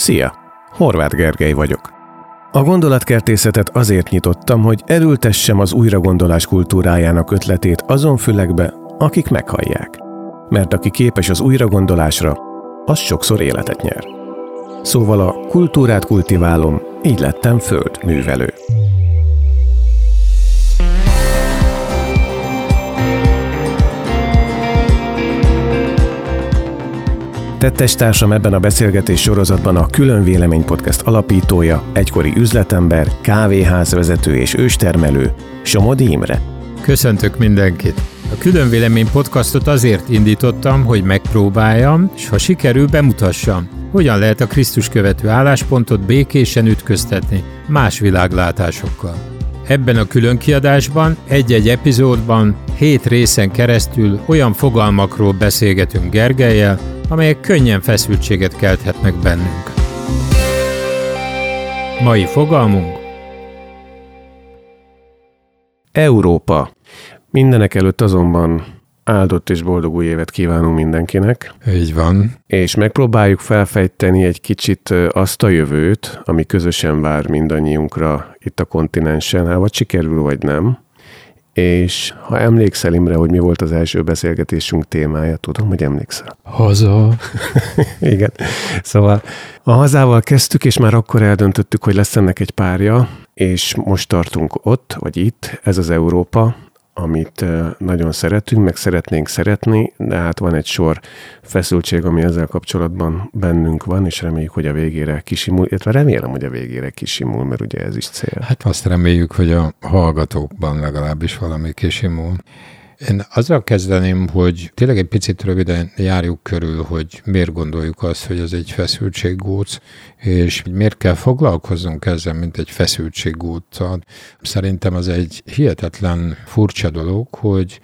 Szia! Horváth Gergely vagyok. A gondolatkertészetet azért nyitottam, hogy erőltessem az újragondolás kultúrájának ötletét azon fülekbe, akik meghallják. Mert aki képes az újragondolásra, az sokszor életet nyer. Szóval a kultúrát kultiválom, így lettem földművelő. Tettestársam ebben a beszélgetés sorozatban a Külön Vélemény Podcast alapítója, egykori üzletember, kávéházvezető és őstermelő, Somodi Imre. Köszöntök mindenkit! A Külön Vélemény Podcastot azért indítottam, hogy megpróbáljam, és ha sikerül, bemutassam, hogyan lehet a Krisztus követő álláspontot békésen ütköztetni más világlátásokkal. Ebben a külön kiadásban, egy-egy epizódban, 7 részen keresztül olyan fogalmakról beszélgetünk Gergellyel, amelyek könnyen feszültséget kelthetnek bennünk. Mai fogalmunk? Európa. Mindenek előtt azonban áldott és boldog új évet kívánunk mindenkinek. Így van. És megpróbáljuk felfejteni egy kicsit azt a jövőt, ami közösen vár mindannyiunkra itt a kontinensen, vagy sikerül, vagy nem. És ha emlékszel, Imre, hogy mi volt az első beszélgetésünk témája, tudom, hogy emlékszel. Haza. Igen. Szóval a hazával kezdtük, és már akkor eldöntöttük, hogy lesz ennek egy párja, és most tartunk ott, vagy itt, ez az Európa, amit nagyon szeretünk, meg szeretnénk szeretni, de hát van egy sor feszültség, ami ezzel kapcsolatban bennünk van, és reméljük, hogy a végére kisimul, illetve remélem, hogy a végére kisimul, mert ugye ez is cél. Hát azt reméljük, hogy a hallgatókban legalábbis valami kisimul. Én azzal kezdeném, hogy tényleg egy picit röviden járjuk körül, hogy miért gondoljuk azt, hogy ez egy feszültséggóc, és miért kell foglalkoznunk ezzel, mint egy feszültséggóccal. Szerintem az egy hihetetlen furcsa dolog, hogy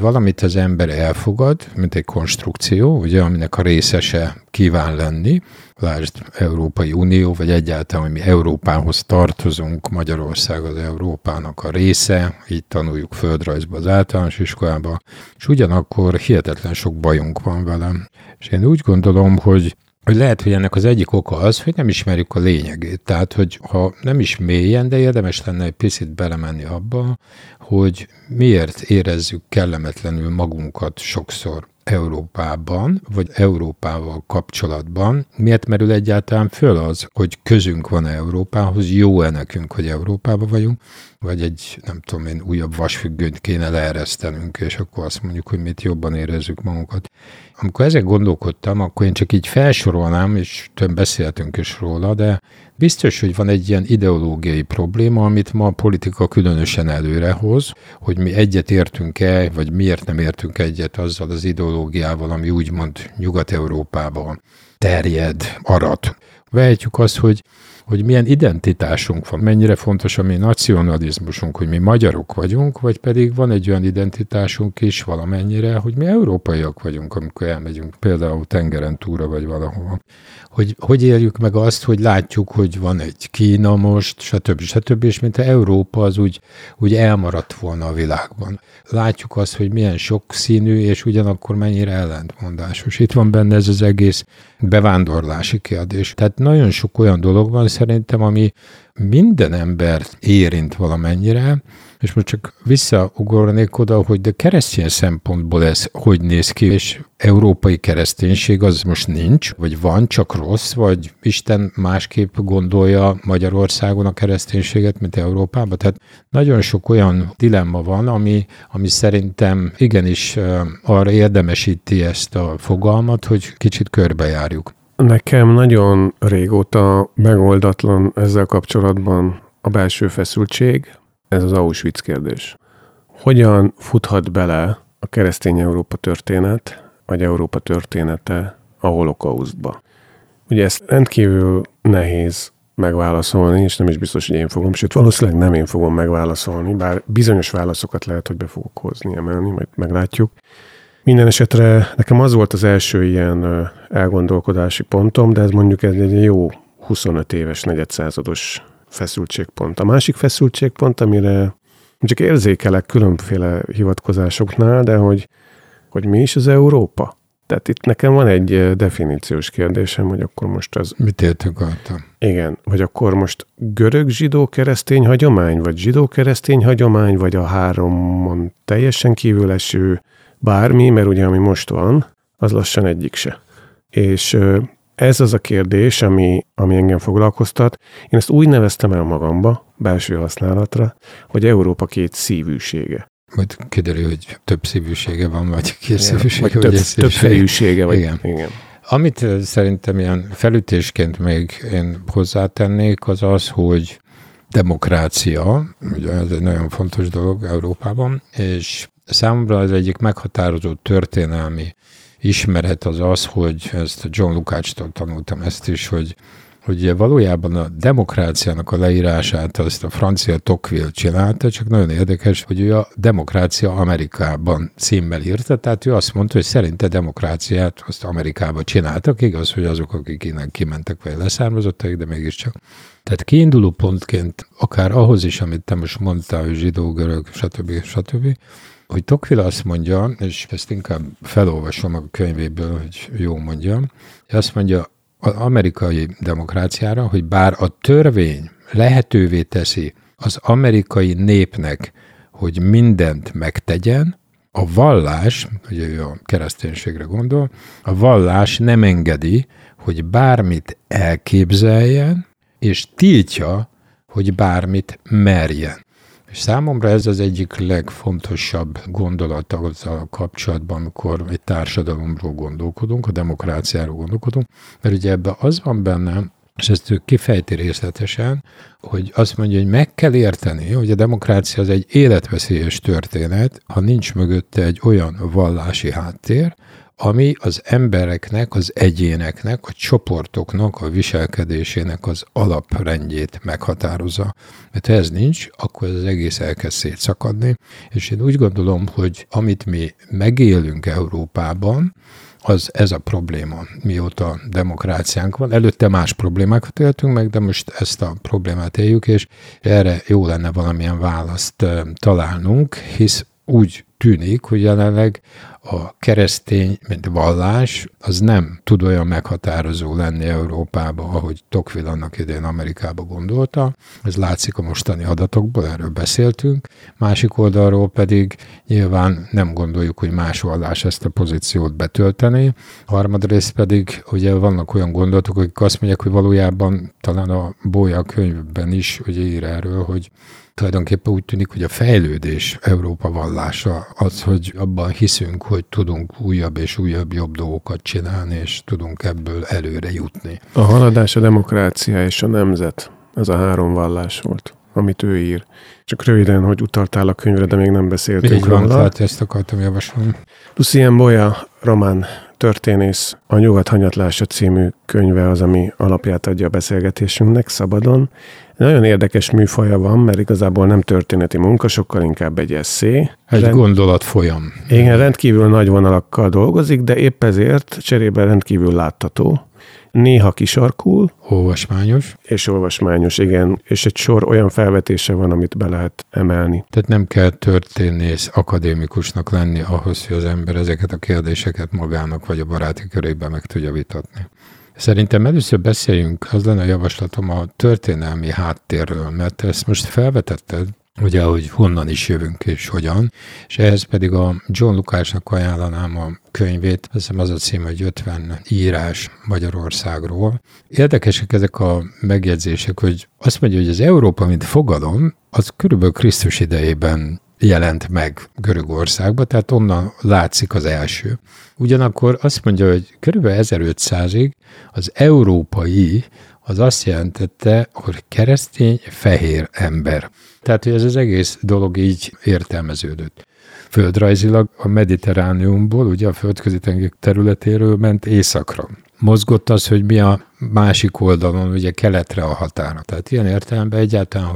valamit az ember elfogad, mint egy konstrukció, ugye, aminek a részese kíván lenni, lásd Európai Unió, vagy egyáltalán, hogy mi Európához tartozunk, Magyarország az Európának a része, így tanuljuk földrajzba az általános iskolába, és ugyanakkor hihetetlen sok bajunk van velem. És én úgy gondolom, hogy lehet, hogy ennek az egyik oka az, hogy nem ismerjük a lényegét. Tehát, hogy ha nem is mélyen, de érdemes lenne egy picit belemenni abba, hogy miért érezzük kellemetlenül magunkat sokszor Európában, vagy Európával kapcsolatban. Miért merül egyáltalán föl az, hogy közünk van Európához, jó-e nekünk, hogy Európában vagyunk, vagy egy, nem tudom én, újabb vasfüggönyt kéne leeresztenünk, és akkor azt mondjuk, hogy mit jobban érezzük magunkat. Amikor ezek gondolkodtam, akkor én csak így felsorolnám, és több beszéltünk is róla, de biztos, hogy van egy ilyen ideológiai probléma, amit ma a politika különösen előrehoz, hogy mi egyet értünk-e, vagy miért nem értünk egyet azzal az ideológiával, ami úgymond Nyugat-Európában terjed, arat. Vehetjük azt, hogy milyen identitásunk van, mennyire fontos a mi nacionalizmusunk, hogy mi magyarok vagyunk, vagy pedig van egy olyan identitásunk is valamennyire, hogy mi európaiak vagyunk, amikor elmegyünk például tengeren túlra, vagy valahova. Hogy érjük meg azt, hogy látjuk, hogy van egy Kína most, stb. És mint a Európa az úgy elmaradt volna a világban. Látjuk azt, hogy milyen sokszínű, és ugyanakkor mennyire ellentmondásos. Itt van benne ez az egész bevándorlási kérdés. Tehát nagyon sok olyan dolog van szerintem, ami minden embert érint valamennyire, és most csak visszaugornék oda, hogy de keresztény szempontból ez hogy néz ki, és európai kereszténység az most nincs, vagy van, csak rossz, vagy Isten másképp gondolja Magyarországon a kereszténységet, mint Európában. Tehát nagyon sok olyan dilemma van, ami szerintem igenis arra érdemesíti ezt a fogalmat, hogy kicsit körbejárjuk. Nekem nagyon régóta megoldatlan ezzel kapcsolatban a belső feszültség, ez az Auschwitz kérdés. Hogyan futhat bele a keresztény Európa történet, vagy Európa története a holokausztba? Ugye ezt rendkívül nehéz megválaszolni, és nem is biztos, hogy én fogom, sőt valószínűleg nem én fogom megválaszolni, bár bizonyos válaszokat lehet, hogy be fogok hozni, emelni, majd meglátjuk. Minden esetre nekem az volt az első ilyen elgondolkodási pontom, de ez mondjuk egy jó 25 éves, negyedszázados feszültségpont. A másik feszültségpont, amire csak érzékelek különféle hivatkozásoknál, de hogy mi is az Európa? Tehát itt nekem van egy definíciós kérdésem, hogy akkor most az... Mit értünk alatta? Igen, vagy akkor most görög-zsidó-keresztény hagyomány, vagy zsidó-keresztény hagyomány, vagy a háromon teljesen kívül eső bármi, mert ugye ami most van, az lassan egyik se. És ez az a kérdés, ami engem foglalkoztat. Én ezt úgy neveztem el magamba, belső használatra, hogy Európa két szívűsége. Majd kiderül, hogy több szívűsége van, vagy készívűsége, vagy több fejűsége. Vagy... Igen. Amit szerintem ilyen felütésként még én hozzátennék, az az, hogy demokrácia, ugye ez egy nagyon fontos dolog Európában, és számomra az egyik meghatározó történelmi ismeret az az, hogy ezt a John Lukácstól tanultam ezt is, hogy valójában a demokráciának a leírását azt a francia Tocqueville csinálta, csak nagyon érdekes, hogy ő a Demokrácia Amerikában címmel írta, tehát ő azt mondta, hogy szerinte demokráciát azt Amerikában csináltak, igaz, hogy azok, akik innen kimentek, vagy leszármazottak, de mégiscsak. Tehát kiinduló pontként akár ahhoz is, amit te most mondtál, hogy zsidó, görög, stb., hogy Tocqueville azt mondja, és ezt inkább felolvasom a könyvéből, hogy jó mondjam, azt mondja, az amerikai demokráciára, hogy bár a törvény lehetővé teszi az amerikai népnek, hogy mindent megtegyen, a vallás, ugye ő a kereszténységre gondol, a vallás nem engedi, hogy bármit elképzeljen, és tiltja, hogy bármit merjen. És számomra ez az egyik legfontosabb gondolat azzal kapcsolatban, amikor egy társadalomról gondolkodunk, a demokráciáról gondolkodunk, mert ugye ebben az van benne, és ezt ő kifejti részletesen, hogy azt mondja, hogy meg kell érteni, hogy a demokrácia az egy életveszélyes történet, ha nincs mögötte egy olyan vallási háttér, ami az embereknek, az egyéneknek, a csoportoknak, a viselkedésének az alaprendjét meghatározza. Mert ha ez nincs, akkor az egész elkezd szétszakadni. És én úgy gondolom, hogy amit mi megélünk Európában, az ez a probléma, mióta demokráciánk van. Előtte más problémákat éltünk meg, de most ezt a problémát éljük, és erre jó lenne valamilyen választ találnunk, hisz úgy tűnik, hogy jelenleg a keresztény, mint vallás, az nem tud olyan meghatározó lenni Európában, ahogy Tocqueville annak idején Amerikában gondolta. Ez látszik a mostani adatokból, erről beszéltünk. Másik oldalról pedig nyilván nem gondoljuk, hogy más vallás ezt a pozíciót betölteni. Harmadrészt pedig ugye vannak olyan gondolatok, akik azt mondják, hogy valójában talán a Boia könyvben is ugye ír erről, hogy tulajdonképpen úgy tűnik, hogy a fejlődés Európa vallása az, hogy abban hiszünk, hogy tudunk újabb és újabb jobb dolgokat csinálni, és tudunk ebből előre jutni. A haladás, a demokrácia és a nemzet, ez a három vallás volt, amit ő ír. Csak röviden, hogy utaltál a könyvre, de még nem beszéltünk róla. Így van, tehát ezt akartam javasolni. Lucia Boia, román történész, a Nyugat hanyatlása című könyve az, ami alapját adja a beszélgetésünknek szabadon. Nagyon érdekes műfaja van, mert igazából nem történeti munka, sokkal inkább egy esszé. Egy gondolatfolyam. Igen, rendkívül nagy vonalakkal dolgozik, de épp ezért cserében rendkívül látható. Néha kisarkul. Olvasmányos. És olvasmányos, igen. És egy sor olyan felvetése van, amit be lehet emelni. Tehát nem kell történész akadémikusnak lenni ahhoz, hogy az ember ezeket a kérdéseket magának vagy a baráti körében meg tudja vitatni. Szerintem először beszéljünk, az lenne a javaslatom a történelmi háttérről, mert ezt most felvetetted, ugye, hogy honnan is jövünk és hogyan, és ehhez pedig a John Lukácsnak ajánlanám a könyvét, azt hiszem az a cím, hogy 50 írás Magyarországról. Érdekesek ezek a megjegyzések, hogy azt mondja, hogy az Európa, mint fogalom, az körülbelül Krisztus idejében jelent meg Görögországban, tehát onnan látszik az első. Ugyanakkor azt mondja, hogy körülbelül 1500-ig az európai az azt jelentette, hogy keresztény, fehér ember. Tehát, hogy ez az egész dolog így értelmeződött. Földrajzilag a Mediterrániumból, ugye a földközi-tenger területéről ment északra. Mozgott az, hogy mi a másik oldalon, ugye keletre a határa. Tehát ilyen értelemben egyáltalán,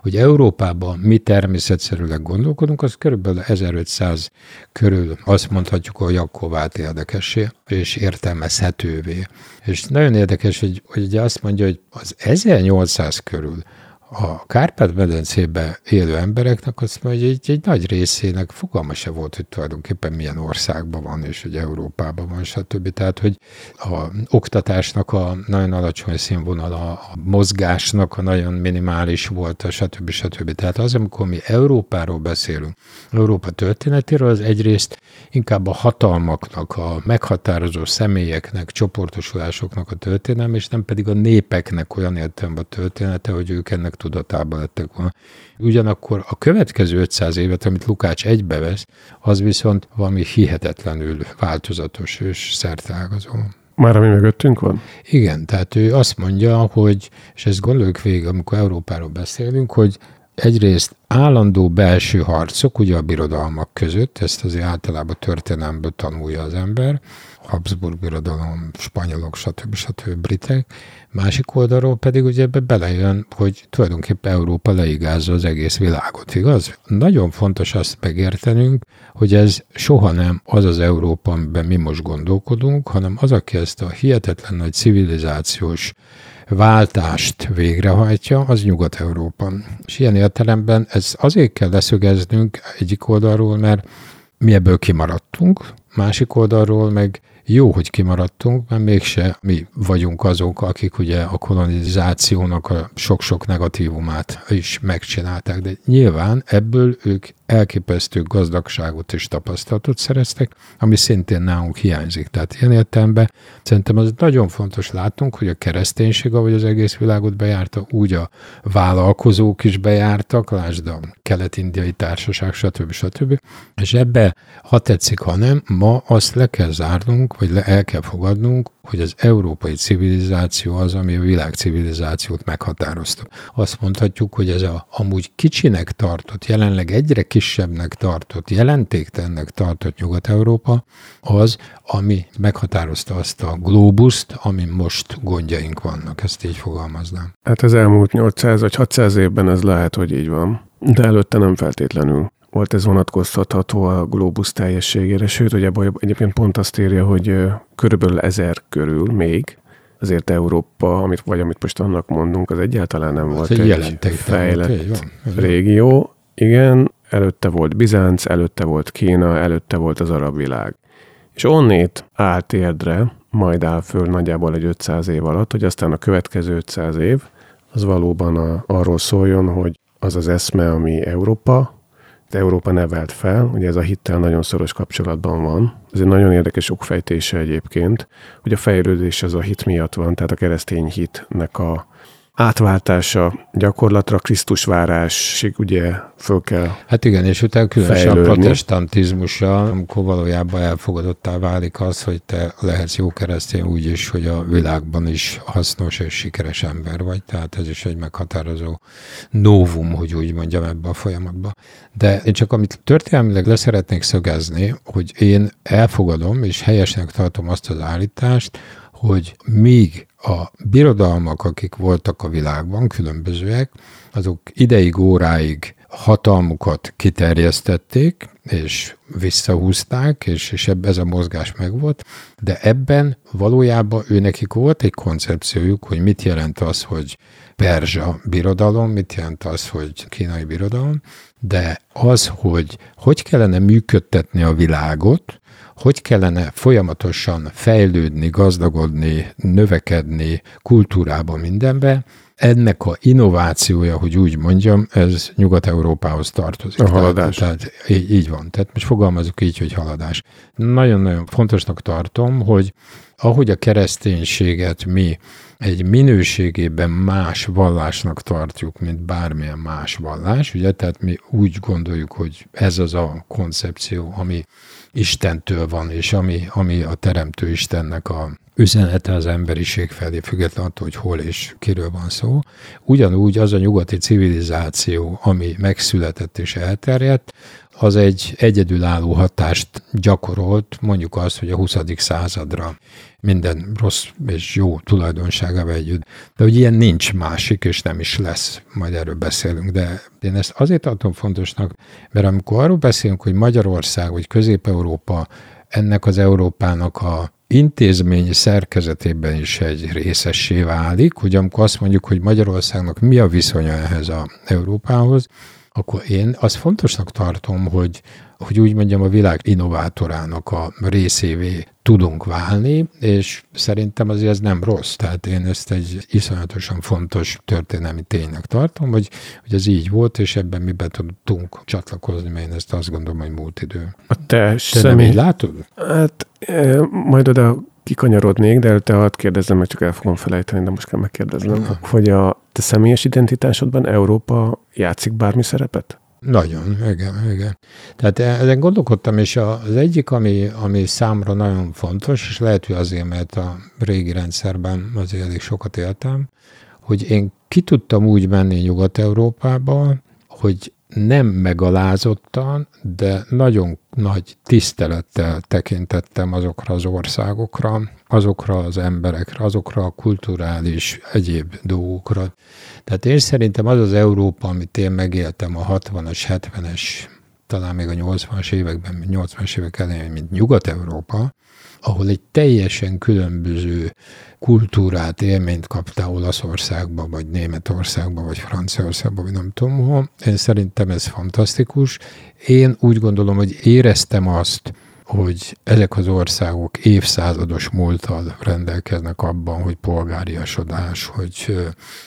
hogy Európában mi természetszerűleg gondolkodunk, az körülbelül 1500 körül azt mondhatjuk, hogy akkor vált érdekessé és értelmezhetővé. És nagyon érdekes, hogy ugye azt mondja, hogy az 1800 körül a Kárpát-medencében élő embereknek azt mondja, hogy egy nagy részének fogalma se volt, hogy tulajdonképpen milyen országban van, és hogy Európában van, stb. Tehát, hogy a oktatásnak a nagyon alacsony színvonala, a mozgásnak a nagyon minimális volt, stb. Stb. Tehát az, amikor mi Európáról beszélünk, Európa történetéről, az egyrészt inkább a hatalmaknak, a meghatározó személyeknek, csoportosulásoknak a történelme, és nem pedig a népeknek olyan értelemben a története, hogy ők ennek tudatában lettek volna. Ugyanakkor a következő 500 évet, amit Lukács egybevesz, az viszont valami hihetetlenül változatos és szerteágazó. Már ami mögöttünk van? Igen, tehát ő azt mondja, hogy, és ezt gondoljuk végig, amikor Európáról beszélünk, hogy egyrészt állandó belső harcok, ugye a birodalmak között, ezt azért általában történelmből tanulja az ember, Habsburg birodalom, spanyolok, stb. Britek, másik oldalról pedig ugye ebbe belejön, hogy tulajdonképpen Európa leigázza az egész világot, igaz? Nagyon fontos azt megértenünk, hogy ez soha nem az az Európa, amiben mi most gondolkodunk, hanem az, aki ezt a hihetetlen nagy civilizációs váltást végrehajtja, az Nyugat-Európa. És ilyen értelemben ez azért kell leszögeznünk egyik oldalról, mert mi ebből kimaradtunk, másik oldalról meg jó, hogy kimaradtunk, mert mégse mi vagyunk azok, akik ugye a kolonizációnak a sok-sok negatívumát is megcsinálták, de nyilván ebből ők elképesztő gazdagságot és tapasztalatot szereztek, ami szintén nálunk hiányzik. Tehát ilyen értelemben szerintem az nagyon fontos látnunk, hogy a kereszténység, ahogy az egész világot bejárta, úgy a vállalkozók is bejártak, lásd a Kelet-Indiai társaság, stb. Stb. És ebbe, ha tetszik, ha nem, ma azt le kell zárnunk, vagy el kell fogadnunk, hogy az európai civilizáció az, ami a világ civilizációt meghatározta. Azt mondhatjuk, hogy ez a amúgy kicsinek tartott, jelenleg egyre kisebbnek tartott, jelentéktelennek tartott Nyugat-Európa az, ami meghatározta azt a glóbuszt, amin most gondjaink vannak. Ezt így fogalmaznám. Hát az elmúlt 800 vagy 600 évben ez lehet, hogy így van, de előtte nem feltétlenül volt ez vonatkoztatható a glóbusz teljességére, sőt, hogy ebből egyébként pont azt írja, hogy körülbelül 1000 körül még, azért Európa, amit most annak mondunk, az egyáltalán nem volt egy fejlett régió. Igen, előtte volt Bizánc, előtte volt Kína, előtte volt az arab világ. És onnét áltérdre, majd áll föl nagyjából egy 500 év alatt, hogy aztán a következő 500 év az valóban arról szóljon, hogy az az eszme, ami Európa nevelt fel, ugye ez a hittel nagyon szoros kapcsolatban van. Ez egy nagyon érdekes okfejtése egyébként, hogy a fejlődés az a hit miatt van, tehát a keresztény hitnek a átváltása gyakorlatra, Krisztusvárásig ugye föl kell. Hát igen, és utána különösen fejlődni. A protestantizmussal, amikor valójában elfogadottá válik az, hogy te lehetsz jó keresztény úgy is, hogy a világban is hasznos és sikeres ember vagy. Tehát ez is egy meghatározó novum, hogy úgy mondjam, ebbe a folyamatba. De én csak amit történelmileg leszeretnék szögezni, hogy én elfogadom és helyesnek tartom azt az állítást, hogy míg a birodalmak, akik voltak a világban, különbözőek, azok ideig, óráig hatalmukat kiterjesztették, és visszahúzták, és ez a mozgás megvolt, de ebben valójában őnekik volt egy koncepciójuk, hogy mit jelent az, hogy perzsa birodalom, mit jelent az, hogy kínai birodalom, de az, hogy kellene működtetni a világot, hogy kellene folyamatosan fejlődni, gazdagodni, növekedni kultúrába, mindenbe, ennek a innovációja, hogy úgy mondjam, ez Nyugat-Európához tartozik. A haladás. Tehát így van. Tehát most fogalmazok így, hogy haladás. Nagyon-nagyon fontosnak tartom, hogy ahogy a kereszténységet mi egy minőségében más vallásnak tartjuk, mint bármilyen más vallás, ugye? Tehát mi úgy gondoljuk, hogy ez az a koncepció, ami Istentől van, és ami a Teremtő Istennek a üzenete az emberiség felé, függetlenül attól, hogy hol és kiről van szó. Ugyanúgy az a nyugati civilizáció, ami megszületett és elterjedt, az egy egyedülálló hatást gyakorolt, mondjuk azt, hogy a 20. századra minden rossz és jó tulajdonságával együtt. De hogy ilyen nincs másik, és nem is lesz, majd erről beszélünk. De én ezt azért tartom fontosnak, mert amikor arról beszélünk, hogy Magyarország vagy Közép-Európa ennek az Európának a intézményi szerkezetében is egy részessé válik, hogy amikor azt mondjuk, hogy Magyarországnak mi a viszonya ehhez az Európához, akkor én azt fontosnak tartom, hogy úgy mondjam, a világ innovátorának a részévé tudunk válni, és szerintem azért ez nem rossz. Tehát én ezt egy iszonyatosan fontos történelmi ténynek tartom, hogy ez így volt, és ebben mi be tudtunk csatlakozni, mert én ezt azt gondolom, hogy múlt idő. A te nem így látod? Hát majd oda kikanyarodnék, de előtte hadd kérdezzem, mert csak el fogom felejteni, de most kell megkérdeznem, hogy a te személyes identitásodban Európa játszik bármi szerepet? Nagyon, igen. Tehát ezen gondolkodtam, és az egyik, ami számra nagyon fontos, és lehet, hogy azért, mert a régi rendszerben azért elég sokat éltem, hogy én ki tudtam úgy menni Nyugat-Európába, hogy nem megalázottan, de nagyon nagy tisztelettel tekintettem azokra az országokra, azokra az emberekre, azokra a kulturális egyéb dolgokra. Tehát én szerintem az Európa, amit én megéltem a 60-as, 70-es, talán még a 80-as években, 80-as évek elején, mint Nyugat-Európa, ahol egy teljesen különböző kultúrát, élményt kaptál Olaszországba, vagy Németországba, vagy Franciaországba, vagy nem tudom hol. Én szerintem ez fantasztikus. Én úgy gondolom, hogy éreztem azt, hogy ezek az országok évszázados múlttal rendelkeznek abban, hogy polgáriasodás, hogy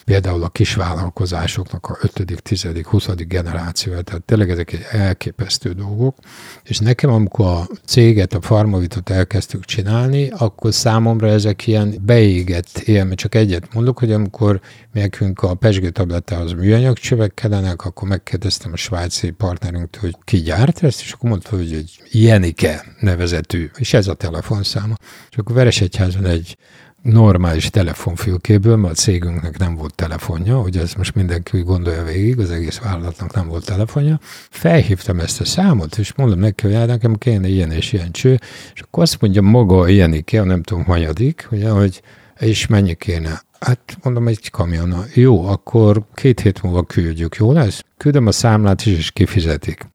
például a kisvállalkozásoknak a 5., 10., 20. generációja, tehát tényleg ezek elképesztő dolgok, és nekem, amikor a céget, a Farmavitot elkezdtük csinálni, akkor számomra ezek ilyen beégett élmény, csak egyet mondok, hogy amikor nekünk a pezsgő tablettához műanyag csövek kellenek, akkor megkérdeztem a svájci partnerünktől, hogy ki gyárt ezt, és akkor mondta, hogy egy Jenike nevezetű, és ez a telefonszáma. És akkor Veresegyházban egy normális telefonfülkéből, mert a cégünknek nem volt telefonja, ugye ezt most mindenki úgy gondolja végig, az egész vállalatnak nem volt telefonja, felhívtam ezt a számot, és mondom neki, hogy nekem kéne ilyen és ilyen cső, és akkor azt mondja maga a Jenike, nem tudom, hanyadik, ugye, hogy és mennyi kéne. Hát mondom, egy kamiona. Jó, akkor 2 hét múlva küldjük, jó lesz? Küldöm a számlát is, és kifizetik.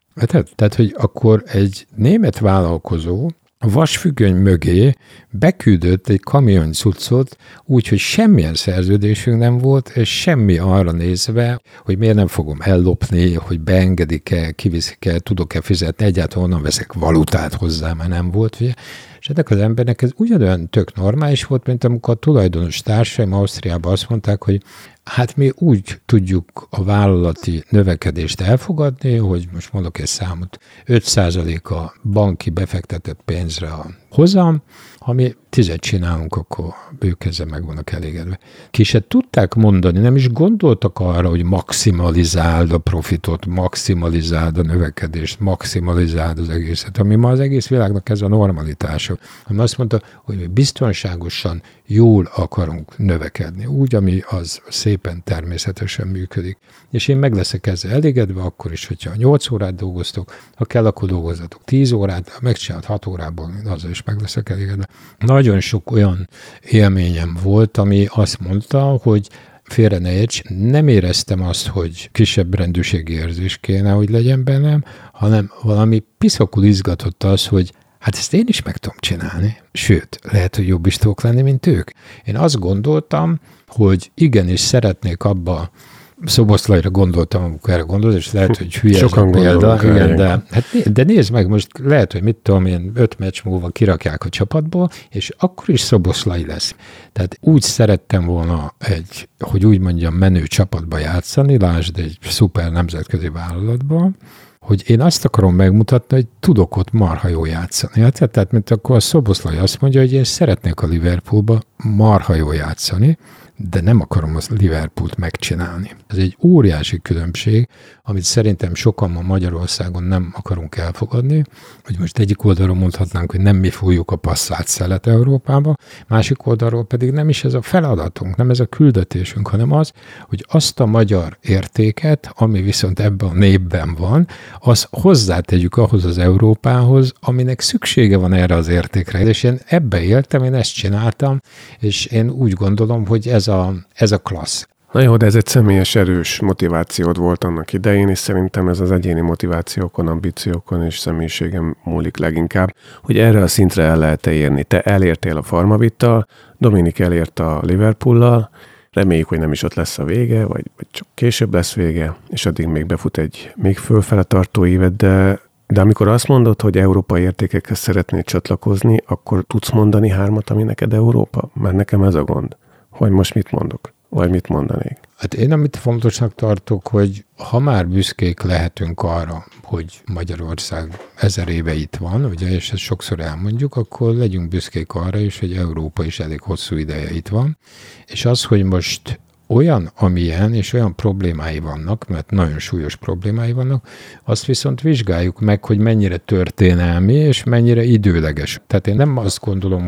Tehát, hogy akkor egy német vállalkozó a vasfüggöny mögé beküldött egy kamion cuccot, úgyhogy semmilyen szerződésünk nem volt, és semmi arra nézve, hogy miért nem fogom ellopni, hogy beengedik-e, kiviszik-e, tudok-e fizetni, egyáltalán onnan veszek valutát hozzá, mert nem volt, ugye? És ennek az embernek ez ugyanolyan tök normális volt, mint amikor a tulajdonos társaim Ausztriában azt mondták, hogy hát mi úgy tudjuk a vállalati növekedést elfogadni, hogy most mondok egy számot, 5% a banki befektetett pénzre a hozam, ha mi 10-et csinálunk, akkor ők ezzel meg vannak elégedve. Ki se tudták mondani, nem is gondoltak arra, hogy maximalizáld a profitot, maximalizáld a növekedést, maximalizáld az egészet, ami ma az egész világnak ez a normalitása. Ami azt mondta, hogy mi biztonságosan jól akarunk növekedni, úgy, ami az szépen természetesen működik. És én meg leszek ezzel elégedve, akkor is, hogyha 8 órát dolgoztok, ha kell, akkor dolgozzatok 10 órát, megcsinált 6 órában, azzal is meg leszek elégedve. Nagyon sok olyan élményem volt, ami azt mondta, hogy félre ne érts, nem éreztem azt, hogy kisebb rendőrségi érzés kéne, hogy legyen bennem, hanem valami piszakul izgatott az, hogy hát ezt én is meg tudom csinálni. Sőt, lehet, hogy jobb is tudok lenni, mint ők. Én azt gondoltam, hogy igenis szeretnék abba, Szoboszlaira gondoltam, amikor erre gondolod, és lehet, hogy hülye ez a példa. Igen, de nézd meg, most lehet, hogy mit tudom én, 5 meccs múlva kirakják a csapatból, és akkor is Szoboszlai lesz. Tehát úgy szerettem volna egy, hogy úgy mondjam, menő csapatba játszani, lásd egy szuper nemzetközi vállalatba, hogy én azt akarom megmutatni, hogy tudok ott marha jól játszani. Hát, tehát mint akkor a Szoboszlai azt mondja, hogy én szeretnék a Liverpoolba marha jól játszani, de nem akarom azt Liverpoolt megcsinálni. Ez egy óriási különbség, amit szerintem sokan ma Magyarországon nem akarunk elfogadni, hogy most egyik oldalról mondhatnánk, hogy nem mi fújjuk a passzát szelet Európába, másik oldalról pedig nem is ez a feladatunk, nem ez a küldetésünk, hanem az, hogy azt a magyar értéket, ami viszont ebben a népben van, azt hozzátegyük ahhoz az Európához, aminek szüksége van erre az értékre. És én ebbe éltem, én ezt csináltam, és én úgy gondolom, hogy ez a klassz. Na jó, de ez egy személyes erős motivációd volt annak idején, és szerintem ez az egyéni motivációkon, ambíciókon és személyiségem múlik leginkább, hogy erre a szintre el lehet érni. Te elértél a Farmavittal, Dominik elért a Liverpoollal, reméljük, hogy nem is ott lesz a vége, vagy csak később lesz vége, és addig még befut egy még fölfele tartó évet, de amikor azt mondod, hogy európai értékekhez szeretnéd csatlakozni, akkor tudsz mondani hármat, ami neked Európa? Mert nekem ez a gond. Hogy most mit mondok? Vagy mit mondanék? Hát én amit fontosnak tartok, hogy ha már büszkék lehetünk arra, hogy Magyarország 1000 éve itt van, ugye, és ezt sokszor elmondjuk, akkor legyünk büszkék arra is, hogy Európa is elég hosszú ideje itt van. És az, hogy most olyan, amilyen, és olyan problémái vannak, mert nagyon súlyos problémái vannak, azt viszont vizsgáljuk meg, hogy mennyire történelmi, és mennyire időleges. Tehát én nem azt gondolom,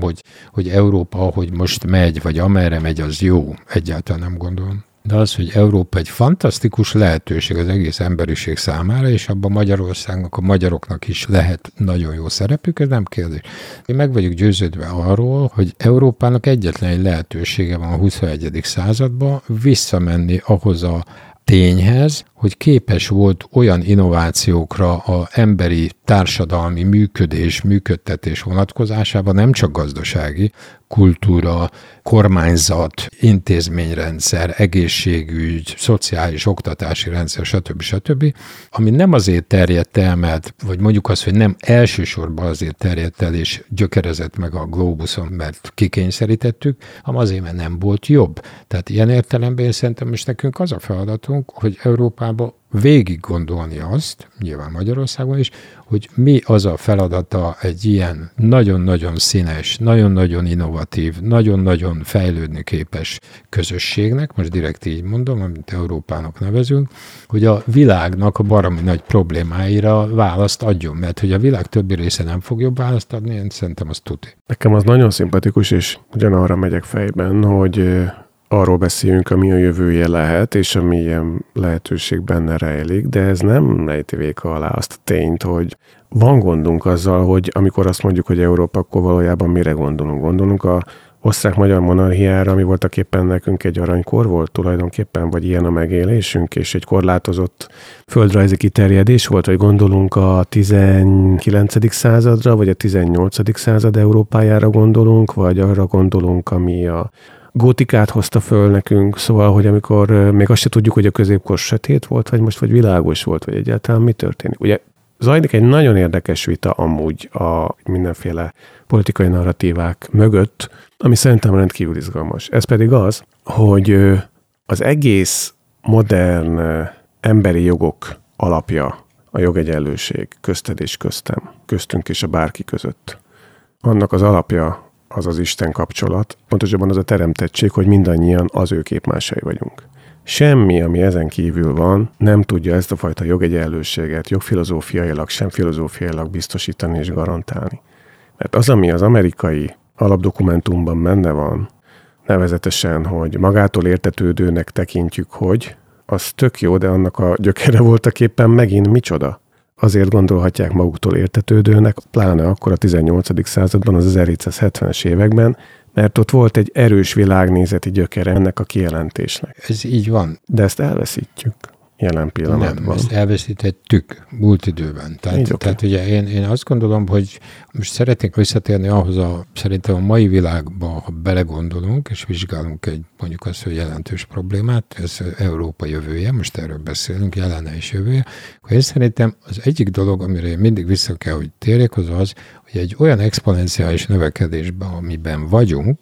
hogy Európa, ahogy most megy, vagy amerre megy, az jó. Egyáltalán nem gondolom. De az, hogy Európa egy fantasztikus lehetőség az egész emberiség számára, és abban Magyarországnak, a magyaroknak is lehet nagyon jó szerepük, ez nem kérdés. Én meg vagyok győződve arról, hogy Európának egyetlen egy lehetősége van a 21. században visszamenni ahhoz a tényhez, hogy képes volt olyan innovációkra az emberi társadalmi működés, működtetés vonatkozásában, nem csak gazdasági, kultúra, kormányzat, intézményrendszer, egészségügy, szociális, oktatási rendszer, stb., ami nem azért terjedt el, mert, vagy mondjuk azt, hogy nem elsősorban azért terjedt el, és gyökerezett meg a globuszon, mert kikényszerítettük, hanem azért, mert nem volt jobb. Tehát ilyen értelemben szerintem most nekünk az a feladatunk, hogy Európába végig gondolni azt, nyilván Magyarországon is, hogy mi az a feladata egy ilyen nagyon-nagyon színes, nagyon-nagyon innovatív, nagyon-nagyon fejlődni képes közösségnek, most direkt így mondom, amit Európának nevezünk, hogy a világnak a baromi nagy problémáira választ adjon, mert hogy a világ többi része nem fog jobb választ adni, én szerintem azt tuti. Nekem az nagyon szimpatikus, és ugyanarra megyek fejben, hogy arról beszélünk, ami a jövője lehet, és amilyen lehetőség benne rejlik, de ez nem rejti véka alá azt a tényt, hogy van gondunk azzal, hogy amikor azt mondjuk, hogy Európa, akkor valójában mire gondolunk? Gondolunk a osztrák-magyar monarchiára, ami voltak éppen nekünk egy aranykor volt tulajdonképpen, vagy ilyen a megélésünk, és egy korlátozott földrajzi kiterjedés volt, vagy gondolunk a 19. századra, vagy a 18. század Európájára gondolunk, vagy arra gondolunk, ami a gótikát hozta föl nekünk, szóval, hogy amikor még azt se tudjuk, hogy a középkor sötét volt, vagy most, vagy világos volt, vagy egyáltalán mi történik. Ugye zajlik egy nagyon érdekes vita amúgy a mindenféle politikai narratívák mögött, ami szerintem rendkívül izgalmas. Ez pedig az, hogy az egész modern emberi jogok alapja a jogegyenlőség közted és köztem, köztünk és a bárki között. Annak az alapja az az Isten kapcsolat, pontosabban az a teremtettség, hogy mindannyian az ő képmásai vagyunk. Semmi, ami ezen kívül van, nem tudja ezt a fajta jogegyenlőséget jogfilozófiailag, sem filozófiailag biztosítani és garantálni. Mert az, ami az amerikai alapdokumentumban benne van, nevezetesen, hogy magától értetődőnek tekintjük, hogy az tök jó, de annak a gyökere voltak éppen megint micsoda. Azért gondolhatják maguktól értetődőnek, pláne akkor a 18. században, az 1770-es években, mert ott volt egy erős világnézeti gyökere ennek a kijelentésnek. Ez így van. De ezt elveszítjük jelen pillanatban. Nem, ezt elveszítettük múlt időben. Tehát ugye én azt gondolom, hogy most szeretnék visszatérni ahhoz szerintem a mai világba, ha belegondolunk, és vizsgálunk egy mondjuk azt, hogy jelentős problémát, ez Európa jövője, most erről beszélünk, jelene és jövője, akkor én szerintem az egyik dolog, amire én mindig vissza kell, hogy térjek, az, hogy egy olyan exponenciális növekedésben, amiben vagyunk,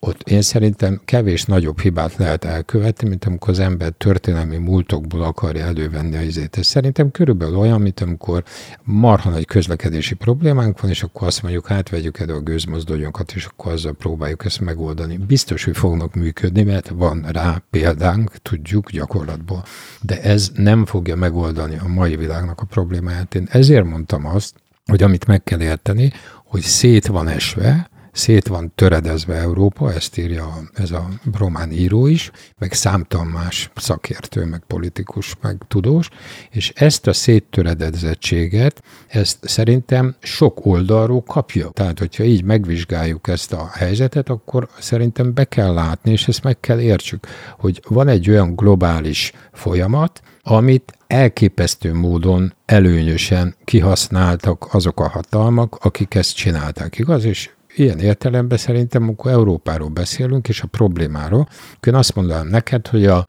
ott én szerintem kevés nagyobb hibát lehet elkövetni, mint amikor az ember történelmi múltokból akarja elővenni a izét. Ez szerintem körülbelül olyan, mint amikor marha nagy közlekedési problémánk van, és akkor azt mondjuk, hát vegyük elő a gőzmozdonyokat, és akkor azzal próbáljuk ezt megoldani. Biztos, hogy fognak működni, mert van rá példánk, tudjuk gyakorlatból. De ez nem fogja megoldani a mai világnak a problémáját. Én ezért mondtam azt, hogy amit meg kell érteni, hogy szét van esve, szét van töredezve Európa, ezt írja ez a román író is, meg számtalan más szakértő, meg politikus, meg tudós, és ezt a széttöredezettséget, ezt szerintem sok oldalról kapja. Tehát, hogyha így megvizsgáljuk ezt a helyzetet, akkor szerintem be kell látni, és ezt meg kell értsük, hogy van egy olyan globális folyamat, amit elképesztő módon előnyösen kihasználtak azok a hatalmak, akik ezt csinálták, igaz? És ilyen értelemben szerintem, amikor Európáról beszélünk, és a problémáról, én azt mondanám neked, hogy az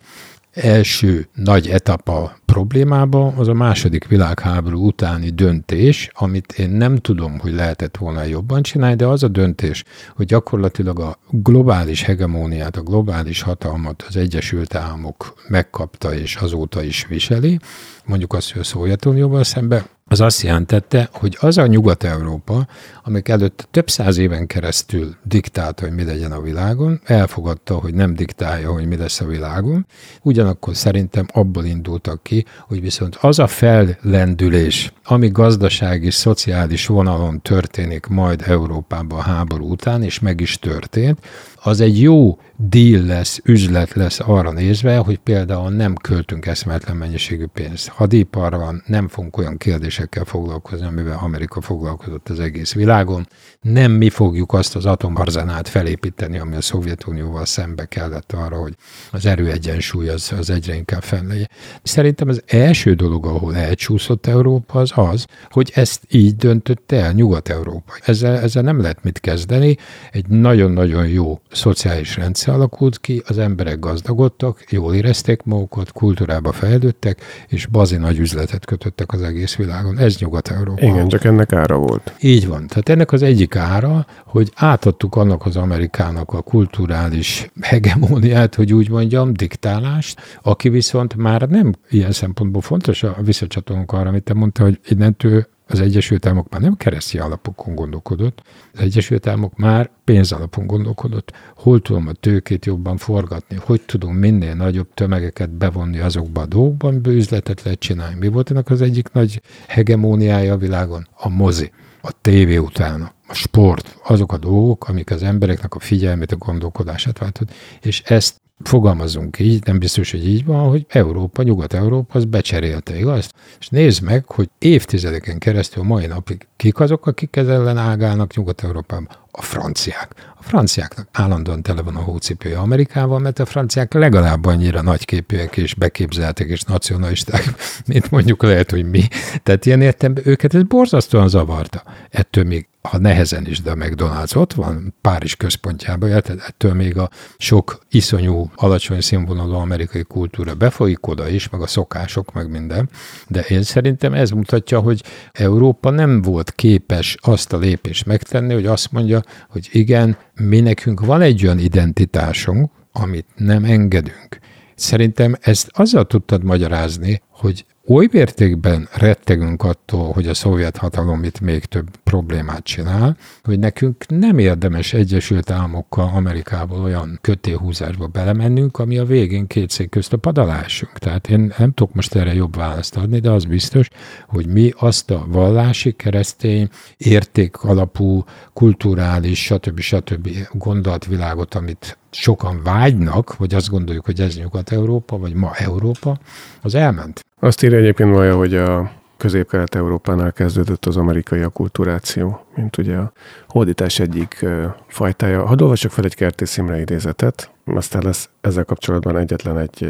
első nagy etapa problémába az a második világháború utáni döntés, amit én nem tudom, hogy lehetett volna jobban csinálni, de az a döntés, hogy gyakorlatilag a globális hegemóniát, a globális hatalmat az Egyesült Államok megkapta és azóta is viseli, mondjuk azt, hogy a Szovjetunióval szemben, az azt jelentette, hogy az a Nyugat-Európa, amik előtt több száz éven keresztül diktálta, hogy mi legyen a világon, elfogadta, hogy nem diktálja, hogy mi lesz a világon, ugyanakkor szerintem abból indultak ki, hogy viszont az a fellendülés, ami gazdasági, szociális vonalon történik majd Európában a háború után, és meg is történt, az egy jó deal lesz, üzlet lesz arra nézve, hogy például nem költünk eszméletlen mennyiségű pénzt. Hadiparra van, nem fogunk olyan kérdésekkel foglalkozni, amivel Amerika foglalkozott az egész világon. Nem mi fogjuk azt az atomarzenát felépíteni, ami a Szovjetunióval szembe kellett arra, hogy az erőegyensúly az egyre inkább fenn legyen. Szerintem az első dolog, ahol elcsúszott Európa, az az, hogy ezt így döntött el Nyugat-Európa. Ezzel nem lehet mit kezdeni. Egy nagyon-nagyon jó szociális rendszer alakult ki, az emberek gazdagodtak, jól érezték magukat, kultúrába fejlődtek, és bazi nagy üzletet kötöttek az egész világon. Ez Nyugat-Európa. Igen, csak ennek ára volt. Így van. Tehát ennek az egyik ára, hogy átadtuk annak az Amerikának a kulturális hegemóniát, hogy úgy mondjam, diktálást, aki viszont már nem ilyen szempontból fontos, visszacsatolunk arra, amit te mondta, hogy innentől az Egyesült Államok már nem keresztény alapokon gondolkodott, az Egyesült Államok már pénzalapon gondolkodott, hol tudom a tőkét jobban forgatni, hogy tudom minél nagyobb tömegeket bevonni azokba a dolgokba, amiből üzletet lehet csinálni. Mi volt ennek az egyik nagy hegemóniája a világon? A mozi, a tévé utána, a sport, azok a dolgok, amik az embereknek a figyelmét, a gondolkodását váltott, és ezt fogalmazunk így, nem biztos, hogy így van, hogy Európa, Nyugat-Európa az becserélte, igaz? És nézd meg, hogy évtizedeken keresztül mai napig kik azok, akik ez ellen ágálnak Nyugat-Európában? A franciák. A franciáknak állandóan tele van a hócipője Amerikával, mert a franciák legalább annyira nagyképűek és beképzeltek és nacionalisták, mint mondjuk lehet, hogy mi. Tehát ilyen értelemben őket ez borzasztóan zavarta. Ettől még, ha nehezen is, de a McDonald's ott van, Párizs központjában, ettől még a sok iszonyú, alacsony színvonalú amerikai kultúra befolyik oda is, meg a szokások, meg minden. De én szerintem ez mutatja, hogy Európa nem volt képes azt a lépést megtenni, hogy azt mondja, hogy igen, mi nekünk van egy olyan identitásunk, amit nem engedünk. Szerintem ezt azzal tudtad magyarázni, hogy oly mértékben rettegünk attól, hogy a szovjet hatalom itt még több problémát csinál, hogy nekünk nem érdemes Egyesült Államokkal, Amerikából olyan kötéhúzásba belemennünk, ami a végén két szék közt a padalásunk. Tehát én nem tudok most erre jobb választ adni, de az biztos, hogy mi azt a vallási, keresztény, értékalapú, kulturális, stb. Gondolatvilágot, amit sokan vágynak, vagy azt gondoljuk, hogy ez Nyugat-Európa, vagy ma Európa, az elment. Azt írja egyébként Boia, hogy a Közép-Kelet-Európánál kezdődött az amerikai akkulturáció, mint ugye a hódítás egyik fajtája. Hadd olvassak fel egy Kertész Imre idézetet, aztán lesz ezzel kapcsolatban egyetlen egy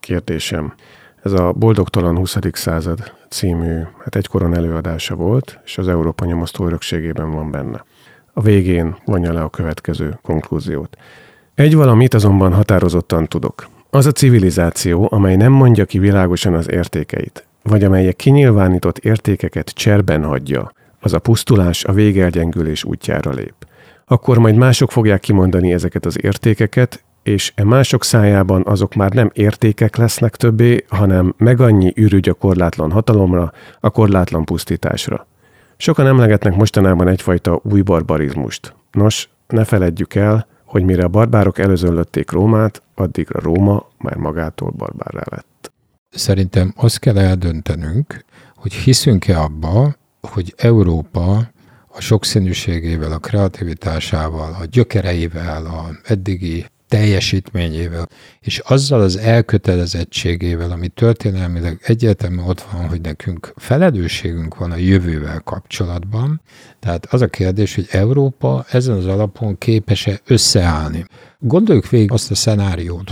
kérdésem. Ez a Boldogtalan 20. század című, hát egykoron előadása volt, és az Európa nyomoztó örökségében van benne. A végén vonja le a következő konklúziót. Egy valamit azonban határozottan tudok. Az a civilizáció, amely nem mondja ki világosan az értékeit, vagy amelyek kinyilvánított értékeket cserben hagyja, az a pusztulás, a végelgyengülés útjára lép. Akkor majd mások fogják kimondani ezeket az értékeket, és e mások szájában azok már nem értékek lesznek többé, hanem megannyi ürügy a korlátlan hatalomra, a korlátlan pusztításra. Sokan emlegetnek mostanában egyfajta új barbarizmust. Nos, ne feledjük el, hogy mire a barbárok előzönlötték Rómát, addigra Róma már magától barbárrá lett. Szerintem azt kell eldöntenünk, hogy hiszünk-e abba, hogy Európa a sokszínűségével, a kreativitásával, a gyökereivel, a eddigi teljesítményével, és azzal az elkötelezettségével, ami történelmileg egyértelmű ott van, hogy nekünk felelősségünk van a jövővel kapcsolatban. Tehát az a kérdés, hogy Európa ezen az alapon képes-e összeállni. Gondoljuk végig azt a szenáriót,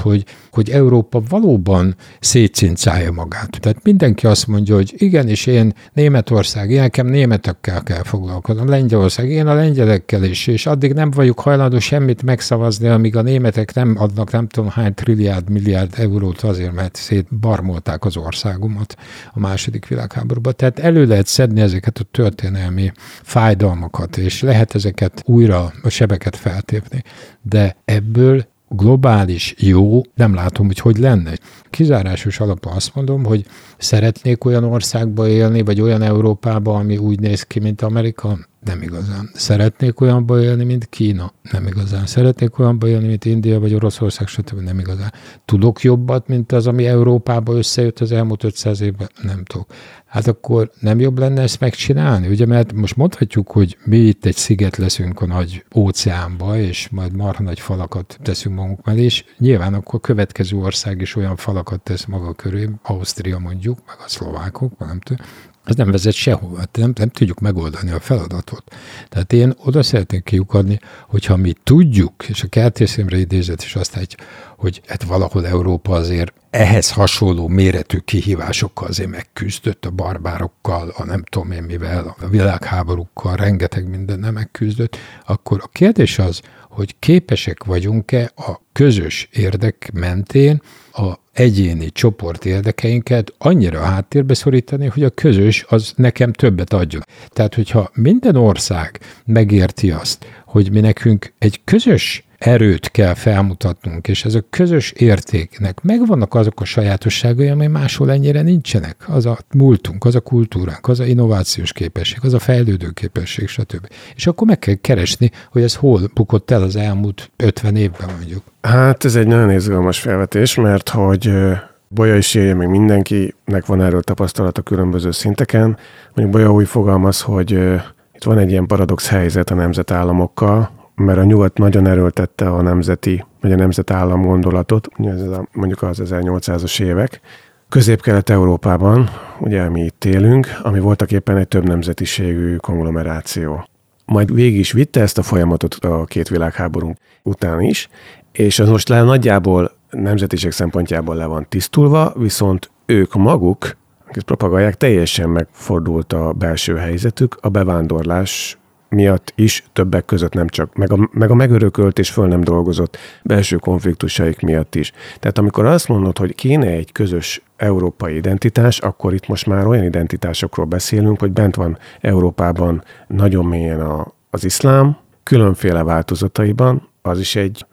hogy Európa valóban szétszincálja magát. Tehát mindenki azt mondja, hogy igen, és én Németország, én nekem németekkel kell foglalkoznom, Lengyelország, én a lengyelekkel is, és addig nem vagyok hajlandó semmit megszavazni, amíg a németek nem adnak nem tudom hány trilliárd, milliárd eurót azért, mert szétbarmolták az országomat a második világháborúban. Tehát elő lehet szedni ezeket a történelmi fájdalmakat, és lehet ezeket újra a sebeket feltépni. De ebből globális jó, nem látom, hogy lenne. Kizárásos alapon azt mondom, hogy szeretnék olyan országba élni, vagy olyan Európába, ami úgy néz ki, mint Amerika? Nem igazán. Szeretnék olyanba élni, mint Kína? Nem igazán. Szeretnék olyanba élni, mint India, vagy Oroszország, stb. Nem igazán. Tudok jobbat, mint az, ami Európába összejött az elmúlt 500 évben? Nem tudok. Hát akkor nem jobb lenne ezt megcsinálni? Ugye, mert most mondhatjuk, hogy mi itt egy sziget leszünk a nagy óceánba, és majd marha nagy falakat teszünk magunk mellé, és nyilván akkor következő ország is olyan falakat tesz maga köré, Ausztria mondjuk, meg a szlovákok, meg nem tudom. Az nem vezet sehova, nem tudjuk megoldani a feladatot. Tehát én oda szeretnék kiukadni, hogyha mi tudjuk, és a Kertész Imre idézet is azt állítja, hogy hát valahol Európa azért ehhez hasonló méretű kihívásokkal azért megküzdött, a barbárokkal, a nem tudom én mivel, a világháborúkkal, rengeteg mindennel megküzdött, akkor a kérdés az, hogy képesek vagyunk-e a közös érdek mentén a egyéni csoport érdekeinket annyira háttérbe szorítani, hogy a közös az nekem többet adjon. Tehát, hogyha minden ország megérti azt, hogy mi nekünk egy közös erőt kell felmutatnunk, és ez a közös értéknek megvannak azok a sajátosságai, amely máshol ennyire nincsenek. Az a múltunk, az a kultúránk, az a innovációs képesség, az a fejlődő képesség, stb. És akkor meg kell keresni, hogy ez hol bukott el az elmúlt 50 évben mondjuk. Hát ez egy nagyon izgalmas felvetés, mert hogy Boia is írja, meg mindenkinek van erről tapasztalat a különböző szinteken. Mondjuk Boia úgy fogalmaz, hogy itt van egy ilyen paradox helyzet a nemzetállamokkal, mert a nyugat nagyon erőltette a nemzeti, vagy a nemzetállam gondolatot, mondjuk az 1800-as évek. Közép-Kelet-Európában, ugye mi itt élünk, ami voltak éppen egy több nemzetiségű konglomeráció. Majd végig is vitte ezt a folyamatot a két világháború után is, és az most nagyjából nemzetiség szempontjából le van tisztulva, viszont ők maguk, akik propagálják, teljesen megfordult a belső helyzetük, a bevándorlás miatt is többek között nem csak, meg a megörökölt és föl nem dolgozott belső konfliktusaik miatt is. Tehát amikor azt mondod, hogy kéne egy közös európai identitás, akkor itt most már olyan identitásokról beszélünk, hogy bent van Európában nagyon mélyen az iszlám, különféle változataiban, az is egy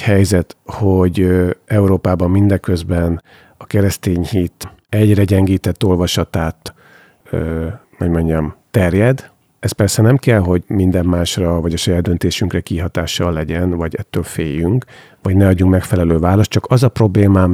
helyzet, hogy Európában mindeközben a keresztény hit egyre gyengített olvasatát, terjed. Ez persze nem kell, hogy minden másra, vagy a saját döntésünkre kihatással legyen, vagy ettől féljünk, vagy ne adjunk megfelelő választ, csak az a problémám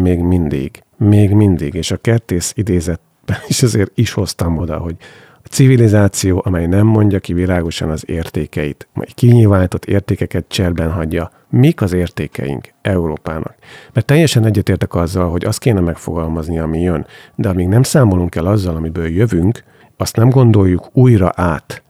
még mindig, és a Kertész idézetben is azért is hoztam oda, hogy a civilizáció, amely nem mondja ki világosan az értékeit, majd kinyilvánított értékeket cserben hagyja. Mik az értékeink Európának? Mert teljesen egyetértek azzal, hogy azt kéne megfogalmazni, ami jön, de amíg nem számolunk el azzal, amiből jövünk, azt nem gondoljuk újra át,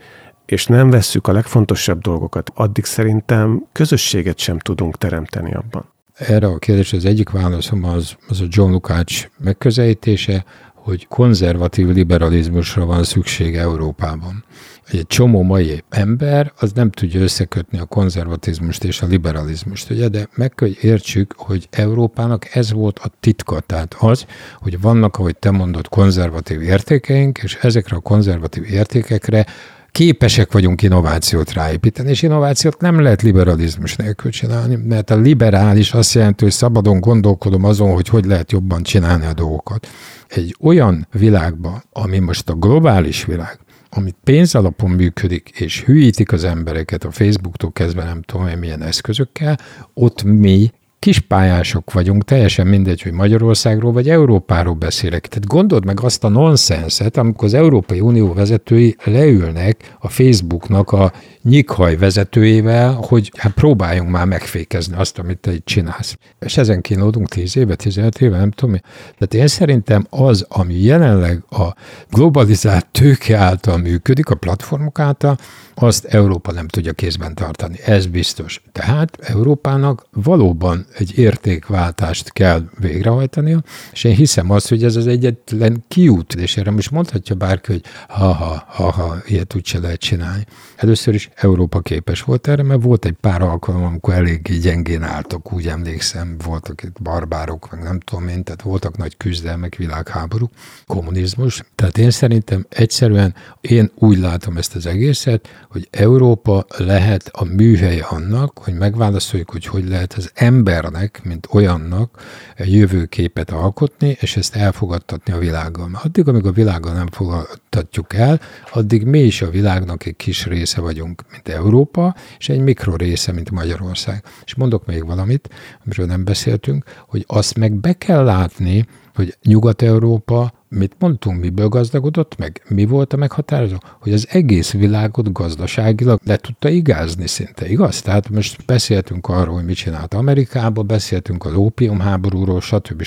és nem vesszük a legfontosabb dolgokat, addig szerintem közösséget sem tudunk teremteni abban. Erre a kérdésre az egyik válaszom az a John Lukács megközelítése, hogy konzervatív liberalizmusra van szükség Európában. Egy csomó mai ember az nem tudja összekötni a konzervatizmust és a liberalizmust, ugye? De meg kell, hogy értsük, hogy Európának ez volt a titka, tehát az, hogy vannak, ahogy te mondod, konzervatív értékeink, és ezekre a konzervatív értékekre képesek vagyunk innovációt ráépíteni, és innovációt nem lehet liberalizmus nélkül csinálni, mert a liberális azt jelenti, hogy szabadon gondolkodom azon, hogy lehet jobban csinálni a dolgokat. Egy olyan világban, ami most a globális világ, amit pénzalapon működik, és hülyítik az embereket a Facebooktól kezdve nem tudom, milyen eszközökkel, ott mi kispályások vagyunk, teljesen mindegy, hogy Magyarországról vagy Európáról beszélek. Tehát gondold meg azt a nonszenszet, amikor az Európai Unió vezetői leülnek a Facebooknak a nyikhaj vezetőjével, hogy hát próbáljunk már megfékezni azt, amit te itt csinálsz. És ezen kínlódunk 10 éve, 15 éve, nem tudom. Tehát én szerintem az, ami jelenleg a globalizált tőke által működik, a platformok által, azt Európa nem tudja kézben tartani. Ez biztos. Tehát Európának valóban egy értékváltást kell végrehajtania, és én hiszem azt, hogy ez az egyetlen kiút, és erre most mondhatja bárki, hogy ha, ilyet úgyse lehet csinálni. Először is Európa képes volt erre, mert volt egy pár alkalom, amikor eléggé gyengén álltak, úgy emlékszem, voltak itt barbárok, meg nem tudom én, tehát voltak nagy küzdelmek, világháború, kommunizmus. Tehát én szerintem egyszerűen, én úgy látom ezt az egészet, hogy Európa lehet a műhelye annak, hogy megválaszoljuk, hogy lehet az embernek, mint olyannak jövőképet alkotni, és ezt elfogadtatni a világgal. Addig, amíg a világgal nem fogadtatjuk el, addig mi is a világnak egy kis része vagyunk, mint Európa, és egy mikro része, mint Magyarország. És mondok még valamit, amiről nem beszéltünk, hogy azt meg be kell látni, hogy Nyugat-Európa, mit mondtunk, miből gazdagodott meg? Mi volt a meghatározó? Hogy az egész világot gazdaságilag le tudta igázni szinte, igaz? Tehát most beszéltünk arról, hogy mit csinált Amerikában, beszéltünk az ópiumháborúról, stb.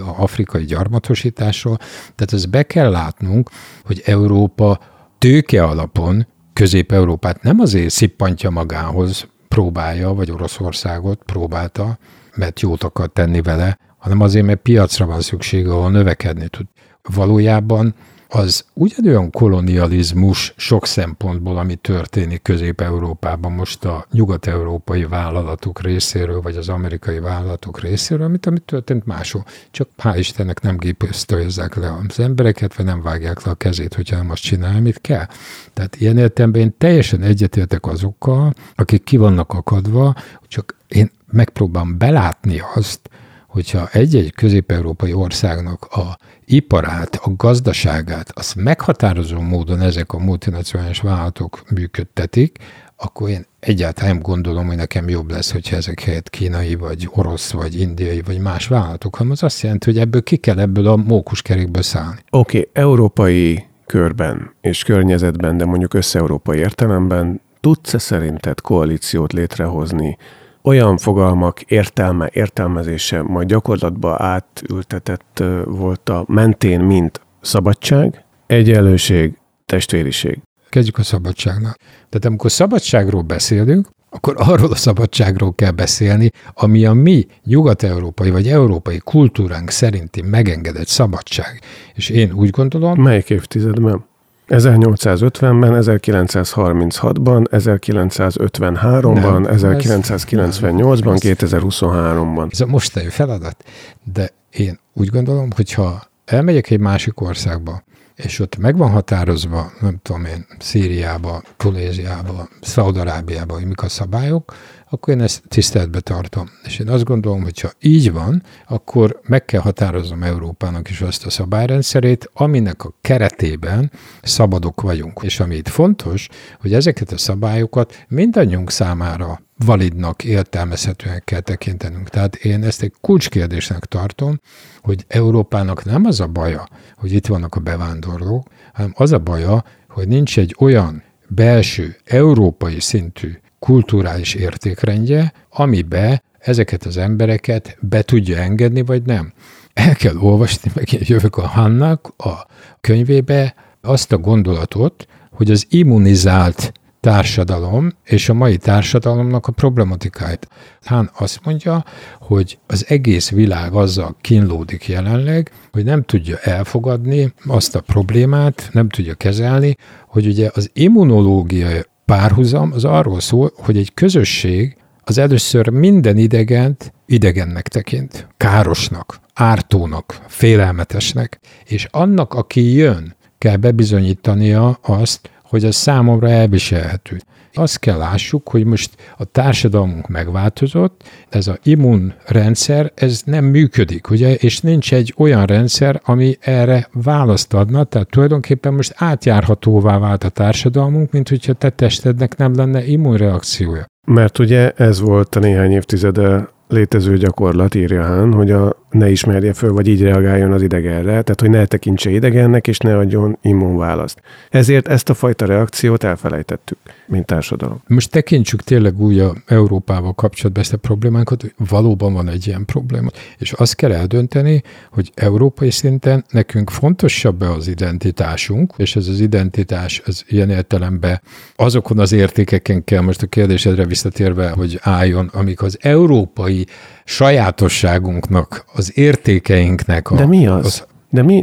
Az afrikai gyarmatosításról. Tehát ezt be kell látnunk, hogy Európa tőke alapon Közép-Európát nem azért szippantja magához, próbálja, vagy Oroszországot próbálta, mert jót akar tenni vele, hanem azért, mert piacra van szüksége, ahol növekedni tud. Valójában az ugyanolyan kolonializmus sok szempontból, ami történik Közép-Európában most a nyugat-európai vállalatok részéről, vagy az amerikai vállalatok részéről, mint amit történt máshol. Csak hál' Istennek nem gépösztöljezzek le az embereket, vagy nem vágják le a kezét, hogyha nem azt csinál, amit kell. Tehát ilyen értelemben én teljesen egyetértek azokkal, akik ki vannak akadva, csak én megpróbálom belátni azt, hogyha egy-egy közép-európai országnak a iparát, a gazdaságát, azt meghatározó módon ezek a multinacionális vállalatok működtetik, akkor én egyáltalán nem gondolom, hogy nekem jobb lesz, hogyha ezek helyett kínai, vagy orosz, vagy indiai, vagy más vállalatok, hanem az azt jelenti, hogy ebből ki kell ebből a mókuskerékből szállni. Oké, európai körben és környezetben, de mondjuk össze-európai értelemben tudsz-e szerinted koalíciót létrehozni, olyan fogalmak értelme, értelmezése majd gyakorlatba átültetett volt a mentén, mint szabadság, egyenlőség, testvériség. Kezdjük a szabadságnál. Tehát amikor szabadságról beszélünk, akkor arról a szabadságról kell beszélni, ami a mi nyugat-európai vagy európai kultúránk szerinti megengedett szabadság. És én úgy gondolom... Melyik évtizedben? 1850-ben, 1936-ban, 1953-ban, 1998-ban, 2023-ban. Ez a mostani feladat. De én úgy gondolom, hogyha elmegyek egy másik országba, és ott meg van határozva, nem tudom én, Szíriába, Tunéziába, Szaúd-Arábiába, hogy mik a szabályok, akkor én ezt tiszteletbe tartom. És én azt gondolom, hogy ha így van, akkor meg kell határoznom Európának is azt a szabályrendszerét, aminek a keretében szabadok vagyunk. És ami itt fontos, hogy ezeket a szabályokat mindannyiunk számára validnak, értelmezhetően kell tekintenünk. Tehát én ezt egy kulcskérdésnek tartom, hogy Európának nem az a baja, hogy itt vannak a bevándorlók, hanem az a baja, hogy nincs egy olyan belső, európai szintű kulturális értékrendje, amibe ezeket az embereket be tudja engedni, vagy nem. El kell olvasni, megint jövök a Hannak a könyvébe azt a gondolatot, hogy az immunizált társadalom és a mai társadalomnak a problematikáit. Hahn azt mondja, hogy az egész világ azzal kínlódik jelenleg, hogy nem tudja elfogadni azt a problémát, nem tudja kezelni, hogy ugye az immunológiai párhuzam az arról szól, hogy egy közösség az először minden idegent idegennek tekint, károsnak, ártónak, félelmetesnek, és annak, aki jön, kell bebizonyítania azt, hogy az számomra elviselhető. Azt kell lássuk, hogy most a társadalmunk megváltozott, ez az immunrendszer, ez nem működik, ugye? És nincs egy olyan rendszer, ami erre választ adna, tehát tulajdonképpen most átjárhatóvá vált a társadalmunk, mint hogyha te testednek nem lenne immunreakciója. Mert ugye ez volt a néhány évtizede létező gyakorlat, írja Hahn, hogy ne ismerje föl, vagy így reagáljon az idegenre, tehát hogy ne tekintse idegennek, és ne adjon immunválaszt. Ezért ezt a fajta reakciót elfelejtettük, mint társadalom. Most tekintsük tényleg úgy a Európával kapcsolatban ezt a problémánkat, hogy valóban van egy ilyen probléma. És azt kell eldönteni, hogy európai szinten nekünk fontosabb-e az identitásunk, és ez az identitás az ilyen értelemben azokon az értékeken kell, most a kérdésedre visszatérve, hogy álljon, amik az európai sajátosságunknak, az értékeinknek. De mi az?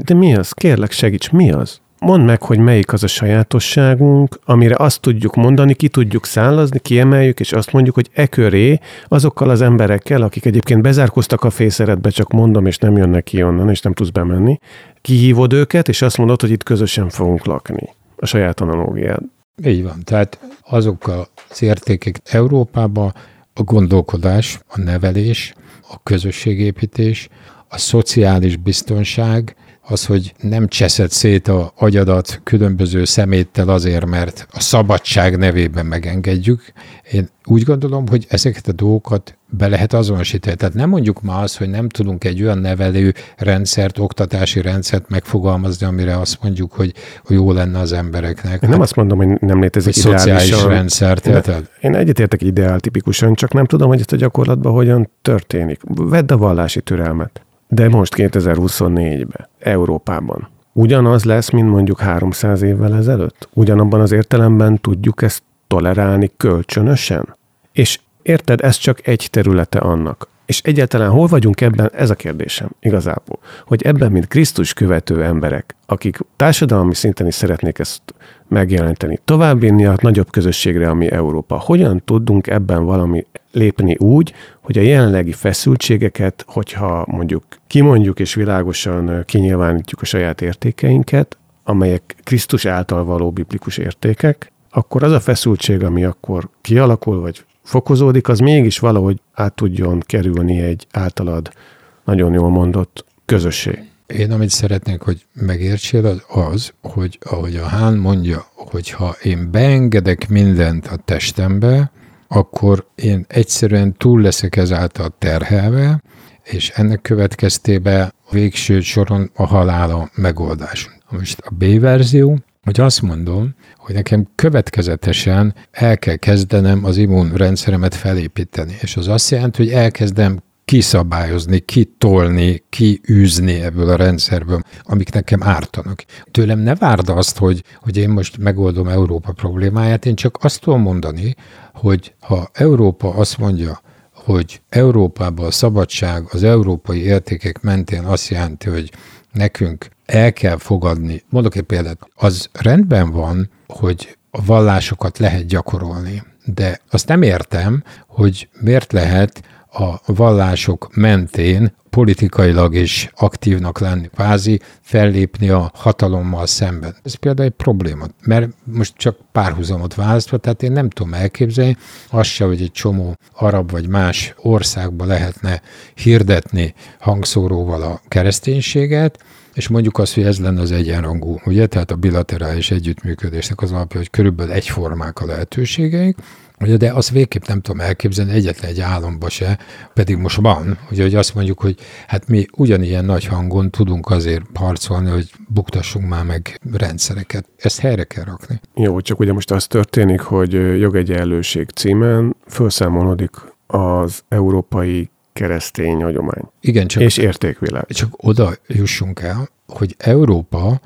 De mi az? Kérlek, segíts, mi az? Mondd meg, hogy melyik az a sajátosságunk, amire azt tudjuk mondani, ki tudjuk szállazni, kiemeljük, és azt mondjuk, hogy e köré azokkal az emberekkel, akik egyébként bezárkoztak a fészeredbe, csak mondom, és nem jönnek ki onnan, és nem tudsz bemenni, kihívod őket, és azt mondod, hogy itt közösen fogunk lakni. A saját analógiád. Így van. Tehát azokkal az értékek Európában, a gondolkodás, a nevelés, a közösségépítés, a szociális biztonság, az, hogy nem cseszed szét az agyadat különböző szeméttel azért, mert a szabadság nevében megengedjük. Én úgy gondolom, hogy ezeket a dolgokat be lehet azonosítani. Tehát nem mondjuk ma azt, hogy nem tudunk egy olyan nevelő rendszert, oktatási rendszert megfogalmazni, amire azt mondjuk, hogy jó lenne az embereknek. Én nem tehát, azt mondom, hogy nem létezik ideálisan. Szociális rendszer. Én egyetértek ideáltipikusan, csak nem tudom, hogy ezt a gyakorlatban hogyan történik. Vedd a vallási türelmet. De most 2024-ben, Európában. Ugyanaz lesz, mint mondjuk 300 évvel ezelőtt? Ugyanabban az értelemben tudjuk ezt tolerálni kölcsönösen? És érted, ez csak egy területe annak. És egyáltalán hol vagyunk ebben, ez a kérdésem igazából. Hogy ebben, mint Krisztus követő emberek, akik társadalmi szinten is szeretnék ezt megjelenteni, továbbvinni a nagyobb közösségre, ami Európa. Hogyan tudunk ebben valami lépni úgy, hogy a jelenlegi feszültségeket, hogyha mondjuk kimondjuk és világosan kinyilvánítjuk a saját értékeinket, amelyek Krisztus által való biblikus értékek, akkor az a feszültség, ami akkor kialakul, vagy fokozódik, az mégis valahogy át tudjon kerülni egy általad nagyon jól mondott közösség. Én amit szeretnék, hogy megértsél, az, hogy ahogy a Hahn mondja, hogy ha én beengedek mindent a testembe, akkor én egyszerűen túl leszek ezáltal terhelve, és ennek következtében végső soron a halál a megoldás. Most a B-verzió, hogy azt mondom, hogy nekem következetesen el kell kezdenem az immunrendszeremet felépíteni, és az azt jelenti, hogy elkezdem kiszabályozni, kitolni, kiűzni ebből a rendszerből, amik nekem ártanak. Tőlem ne várd azt, hogy én most megoldom Európa problémáját, én csak azt tudom mondani, hogy ha Európa azt mondja, hogy Európában a szabadság az európai értékek mentén azt jelenti, hogy nekünk el kell fogadni, mondok egy példát, az rendben van, hogy a vallásokat lehet gyakorolni, de azt nem értem, hogy miért lehet a vallások mentén politikailag is aktívnak lenni, kvázi fellépni a hatalommal szemben. Ez például egy probléma, mert most csak párhuzamot választva, tehát én nem tudom elképzelni azt se, hogy egy csomó arab vagy más országba lehetne hirdetni hangszóróval a kereszténységet, és mondjuk azt, hogy ez lenne az egyenrangú, ugye? Tehát a bilaterális együttműködésnek az alapja, hogy körülbelül egyformák a lehetőségeik, ugye, de azt végképp nem tudom elképzelni egyetlen egy államban se, pedig most van, ugye, hogy azt mondjuk, hogy hát mi ugyanilyen nagy hangon tudunk azért harcolni, hogy buktassunk már meg rendszereket. Ezt helyre kell rakni. Jó, csak ugye most az történik, hogy jogegyenlőség címen felszámolódik az európai keresztény hagyomány. Igen, csak, és értékvilág. Csak oda jussunk el, hogy Európa,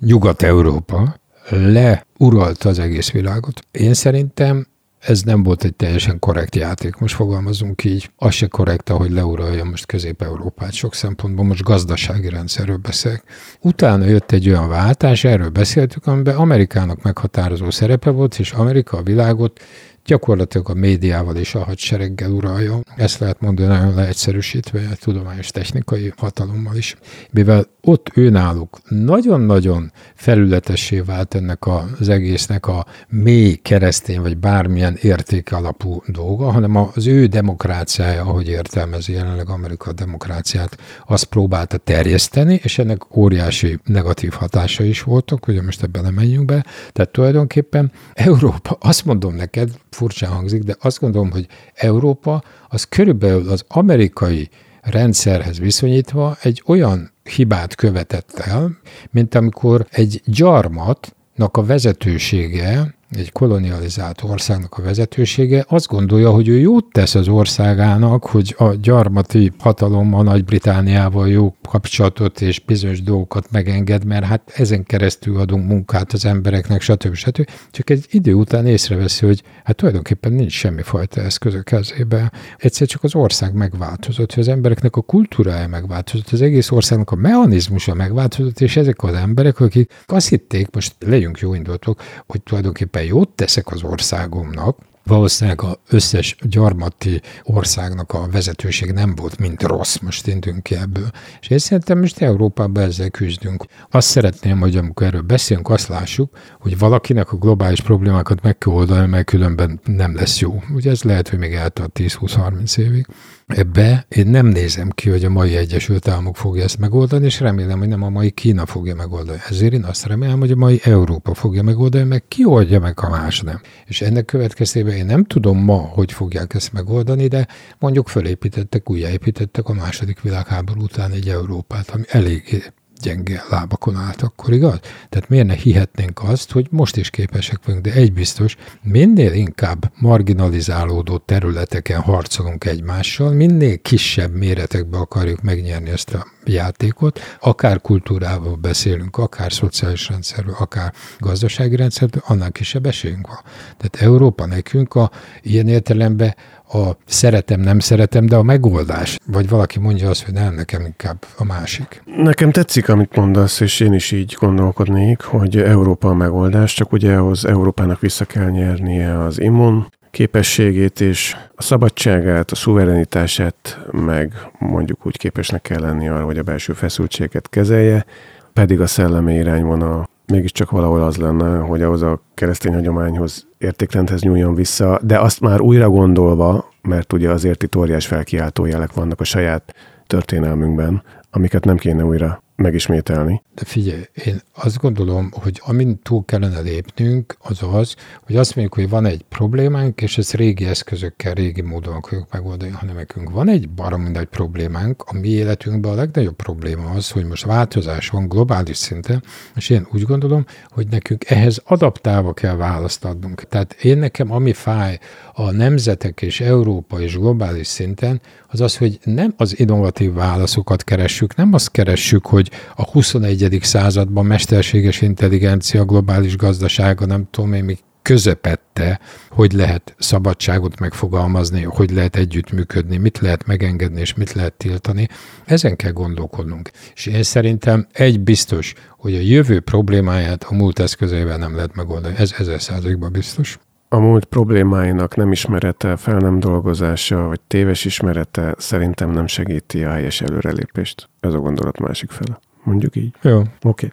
Nyugat-Európa leuralta az egész világot. Én szerintem ez nem volt egy teljesen korrekt játék. Most fogalmazunk így. Az se korrekt, ahogy leuralja most Közép-Európát sok szempontból. Most gazdasági rendszerről beszélek. Utána jött egy olyan váltás, erről beszéltük, amiben Amerikának meghatározó szerepe volt, és Amerika a világot gyakorlatilag a médiával és a hadsereggel uralja. Ezt lehet mondani nagyon leegyszerűsítve a tudományos technikai hatalommal is. Mivel ott őnáluk nagyon-nagyon felületessé vált ennek az egésznek a mély keresztény vagy bármilyen érték alapú dolga, hanem az ő demokráciája, ahogy értelmezi jelenleg Amerika demokráciát, azt próbálta terjeszteni, és ennek óriási negatív hatása is voltak, ugye most ebben nem menjünk be. Tehát tulajdonképpen Európa, azt mondom neked, furcsán hangzik, de azt gondolom, hogy Európa az körülbelül az amerikai rendszerhez viszonyítva egy olyan hibát követett el, mint amikor egy gyarmatnak a vezetősége, egy kolonializált országnak a vezetősége azt gondolja, hogy ő jót tesz az országának, hogy a gyarmati hatalom a Nagy-Britániával jó kapcsolatot és bizonyos dolgokat megenged, mert hát ezen keresztül adunk munkát az embereknek, stb. Stb. Csak egy idő után észreveszi, hogy hát tulajdonképpen nincs semmifajta eszköz a kezében. Egyszer csak az ország megváltozott, hogy az embereknek a kultúrája megváltozott, az egész országnak a mechanizmusa megváltozott, és ezek az emberek, akik azt hitték, most legyünk jó indulatok, hogy tulajdonképpen jót teszek az országomnak. Valószínűleg az összes gyarmati országnak a vezetőség nem volt mind rossz, most indünk ki ebből. És én szerintem most Európában ezzel küzdünk. Azt szeretném, hogy amikor erről beszélünk, azt lássuk, hogy valakinek a globális problémákat meg kell oldani, mert különben nem lesz jó. Ugye ez lehet, hogy még eltart 10-20-30 évig. Ebbe én nem nézem ki, hogy a mai Egyesült Államok fogja ezt megoldani, és remélem, hogy nem a mai Kína fogja megoldani. Ezért én azt remélem, hogy a mai Európa fogja megoldani, meg ki oldja meg, ha más nem. És ennek következtében én nem tudom ma, hogy fogják ezt megoldani, de mondjuk fölépítettek, újjáépítettek a második világháború után egy Európát, ami eléggé gyenge lábakon állt akkor, igaz? Tehát miért ne hihetnénk azt, hogy most is képesek vagyunk, de egy biztos, minél inkább marginalizálódó területeken harcolunk egymással, minél kisebb méretekbe akarjuk megnyerni ezt a játékot, akár kultúrával beszélünk, akár szociális rendszerről, akár gazdasági rendszerről, annál kisebb esélyünk van. Tehát Európa nekünk ilyen értelemben a szeretem, nem szeretem, de a megoldás. Vagy valaki mondja azt, hogy nem, nekem inkább a másik. Nekem tetszik, amit mondasz, és én is így gondolkodnék, hogy Európa a megoldás, csak ugye az Európának vissza kell nyernie az immun képességét, és a szabadságát, a szuverenitását meg mondjuk úgy képesnek kell lenni arra, hogy a belső feszültséget kezelje, pedig a szellemi irányvonal mégiscsak valahol az lenne, hogy ahhoz a keresztény hagyományhoz, értékrendhez nyúljon vissza, de azt már újra gondolva, mert ugye azért itt óriás felkiáltó jelek vannak a saját történelmünkben, amiket nem kéne újra megismételni. De figyelj, én azt gondolom, hogy amin túl kellene lépnünk, az az, hogy azt mondjuk, hogy van egy problémánk, és ezt régi eszközökkel, régi módon akarjuk megoldani, hanem nekünk van egy baromi nagy problémánk, a mi életünkben a legnagyobb probléma az, hogy most változás van globális szinten, és én úgy gondolom, hogy nekünk ehhez adaptálva kell választ adnunk. Tehát én nekem, ami fáj a nemzetek és Európa és globális szinten, az az, hogy nem az innovatív válaszokat keressük, nem azt keressük, hogy a 21. században mesterséges intelligencia, globális gazdasága, nem tudom én még közepette, hogy lehet szabadságot megfogalmazni, hogy lehet együttműködni, mit lehet megengedni és mit lehet tiltani. Ezen kell gondolkodnunk. És én szerintem egy biztos, hogy a jövő problémáját a múlt eszközeivel nem lehet megoldani. Ez 1000%-ban biztos. A múlt problémáinak nem ismerete, fel nem dolgozása, vagy téves ismerete szerintem nem segíti a helyes előrelépést. Ez a gondolat másik fele. Mondjuk így. Jó. Oké.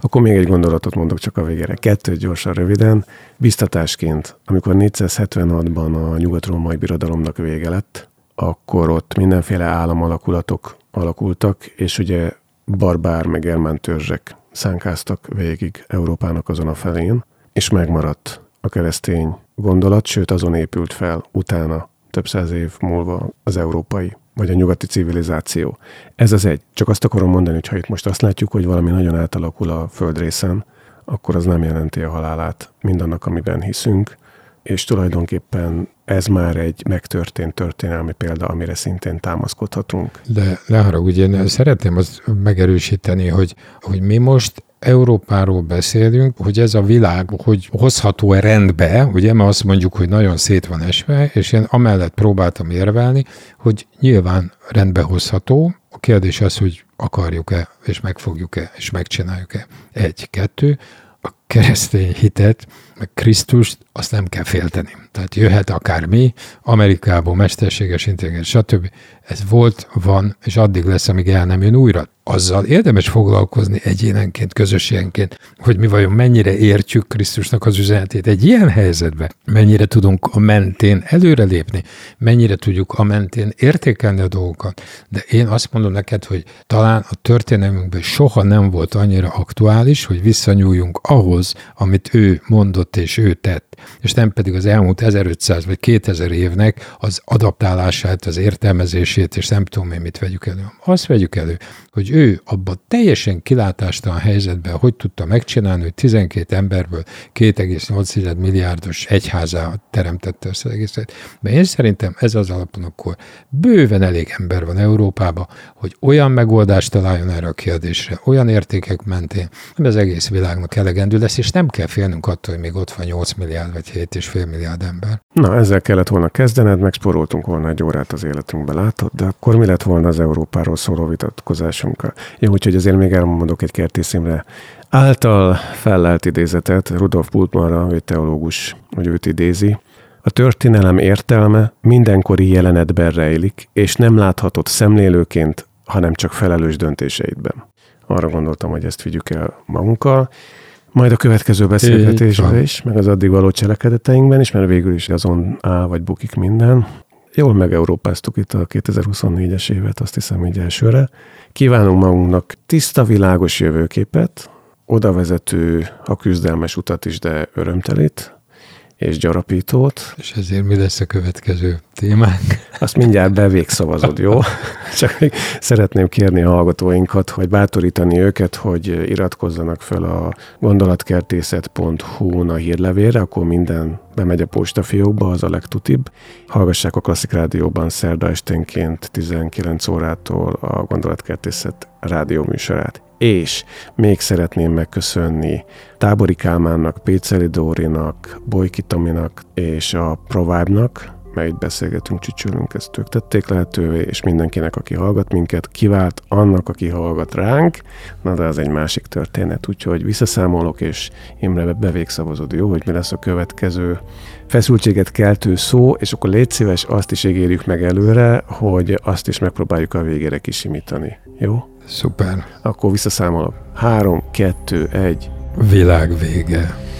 Akkor még egy gondolatot mondok csak a végére. 2 gyorsan, röviden. Biztatásként, amikor 476-ban a Nyugat-római birodalomnak vége lett, akkor ott mindenféle államalakulatok alakultak, és ugye barbár meg germán törzsek szánkáztak végig Európának azon a felén, és megmaradt a keresztény gondolat, sőt azon épült fel utána több száz év múlva az európai, vagy a nyugati civilizáció. Ez az egy. Csak azt akarom mondani, hogy ha itt most azt látjuk, hogy valami nagyon átalakul a földrészen, akkor az nem jelenti a halálát mindannak, amiben hiszünk, és tulajdonképpen ez már egy megtörtént történelmi példa, amire szintén támaszkodhatunk. De ne haragudj, én szeretném azt megerősíteni, hogy mi most Európáról beszélünk, hogy ez a világ, hogy hozható-e rendbe, ugye, mert azt mondjuk, hogy nagyon szét van esve, és én amellett próbáltam érvelni, hogy nyilván rendbe hozható, a kérdés az, hogy akarjuk-e, és megfogjuk-e, és megcsináljuk-e. 1, 2, a keresztény hitet, meg Krisztust, azt nem kell félteni. Tehát jöhet akármi, Amerikából, mesterséges intelligencia, stb. Ez volt, van, és addig lesz, amíg el nem jön újra. Azzal érdemes foglalkozni egyénenként, közösségenként, hogy mi vajon mennyire értjük Krisztusnak az üzenetét egy ilyen helyzetben, mennyire tudunk a mentén előrelépni, mennyire tudjuk a mentén értékelni a dolgokat. De én azt mondom neked, hogy talán a történelmünkben soha nem volt annyira aktuális, hogy visszanyúljunk ahhoz, amit ő mondott mondott és ő tett, és nem pedig az elmúlt 1500 vagy 2000 évnek az adaptálását, az értelmezését, és nem tudom én mit vegyük elő. Azt vegyük elő, hogy ő abban teljesen kilátástalan helyzetben hogy tudta megcsinálni, hogy 12 emberből 2,8 milliárdos egyházá teremtette össze az egészet. De én szerintem ez az alapon akkor bőven elég ember van Európában, hogy olyan megoldást találjon erre a kérdésre, olyan értékek mentén, hogy az egész világnak elegendő lesz, és nem kell félnünk attól, hogy még ott van 8 milliárd vagy 7,5 milliárd ember. Na, ezzel kellett volna kezdened, megspóroltunk volna egy órát az életünkbe, látod, de akkor mi lett volna az Európáról szóló vitatkozásunkkal? Jó, úgyhogy azért még elmondok egy Kertész Imre által fellelt idézetet, Rudolf Bultmannra, ő teológus, hogy őt idézi. A történelem értelme mindenkori jelenetben rejlik, és nem láthatod szemlélőként, hanem csak felelős döntéseidben. Arra gondoltam, hogy ezt vigyük el magunkkal. Majd a következő beszélgetésben is, meg az addig való cselekedeteinkben is, mert végül is azon áll vagy bukik minden. Jól megeurópáztuk itt a 2024-es évet, azt hiszem így elsőre. Kívánunk magunknak tiszta, világos jövőképet, odavezető a küzdelmes utat is, de örömtelét és gyarapítót. És ezért mi lesz a következő témánk? Azt mindjárt bevégszavazod, jó? Csak még szeretném kérni a hallgatóinkat, hogy bátorítani őket, hogy iratkozzanak fel a gondolatkertészet.hu-n a hírlevére, akkor minden bemegy a postafiókba, az a legtutibb. Hallgassák a Klasszik Rádióban szerda esténként 19 órától a Gondolatkertészet rádió műsorát. És még szeretném megköszönni Tábori Kálmánnak, Péceli Dórinak, Bojki Tominak és a Provádnak, mert beszélgetünk, csücsülünk, ezt ők tették lehetővé, és mindenkinek, aki hallgat minket, kivált annak, aki hallgat ránk. Na, de az egy másik történet, úgyhogy visszaszámolok, és Imre, bevégszavazod, jó, hogy mi lesz a következő feszültséget keltő szó, és akkor légy szíves, azt is ígérjük meg előre, hogy azt is megpróbáljuk a végére kisimítani, jó? Szuper. Akkor visszaszámolok. 3, 2, 1. Világ vége.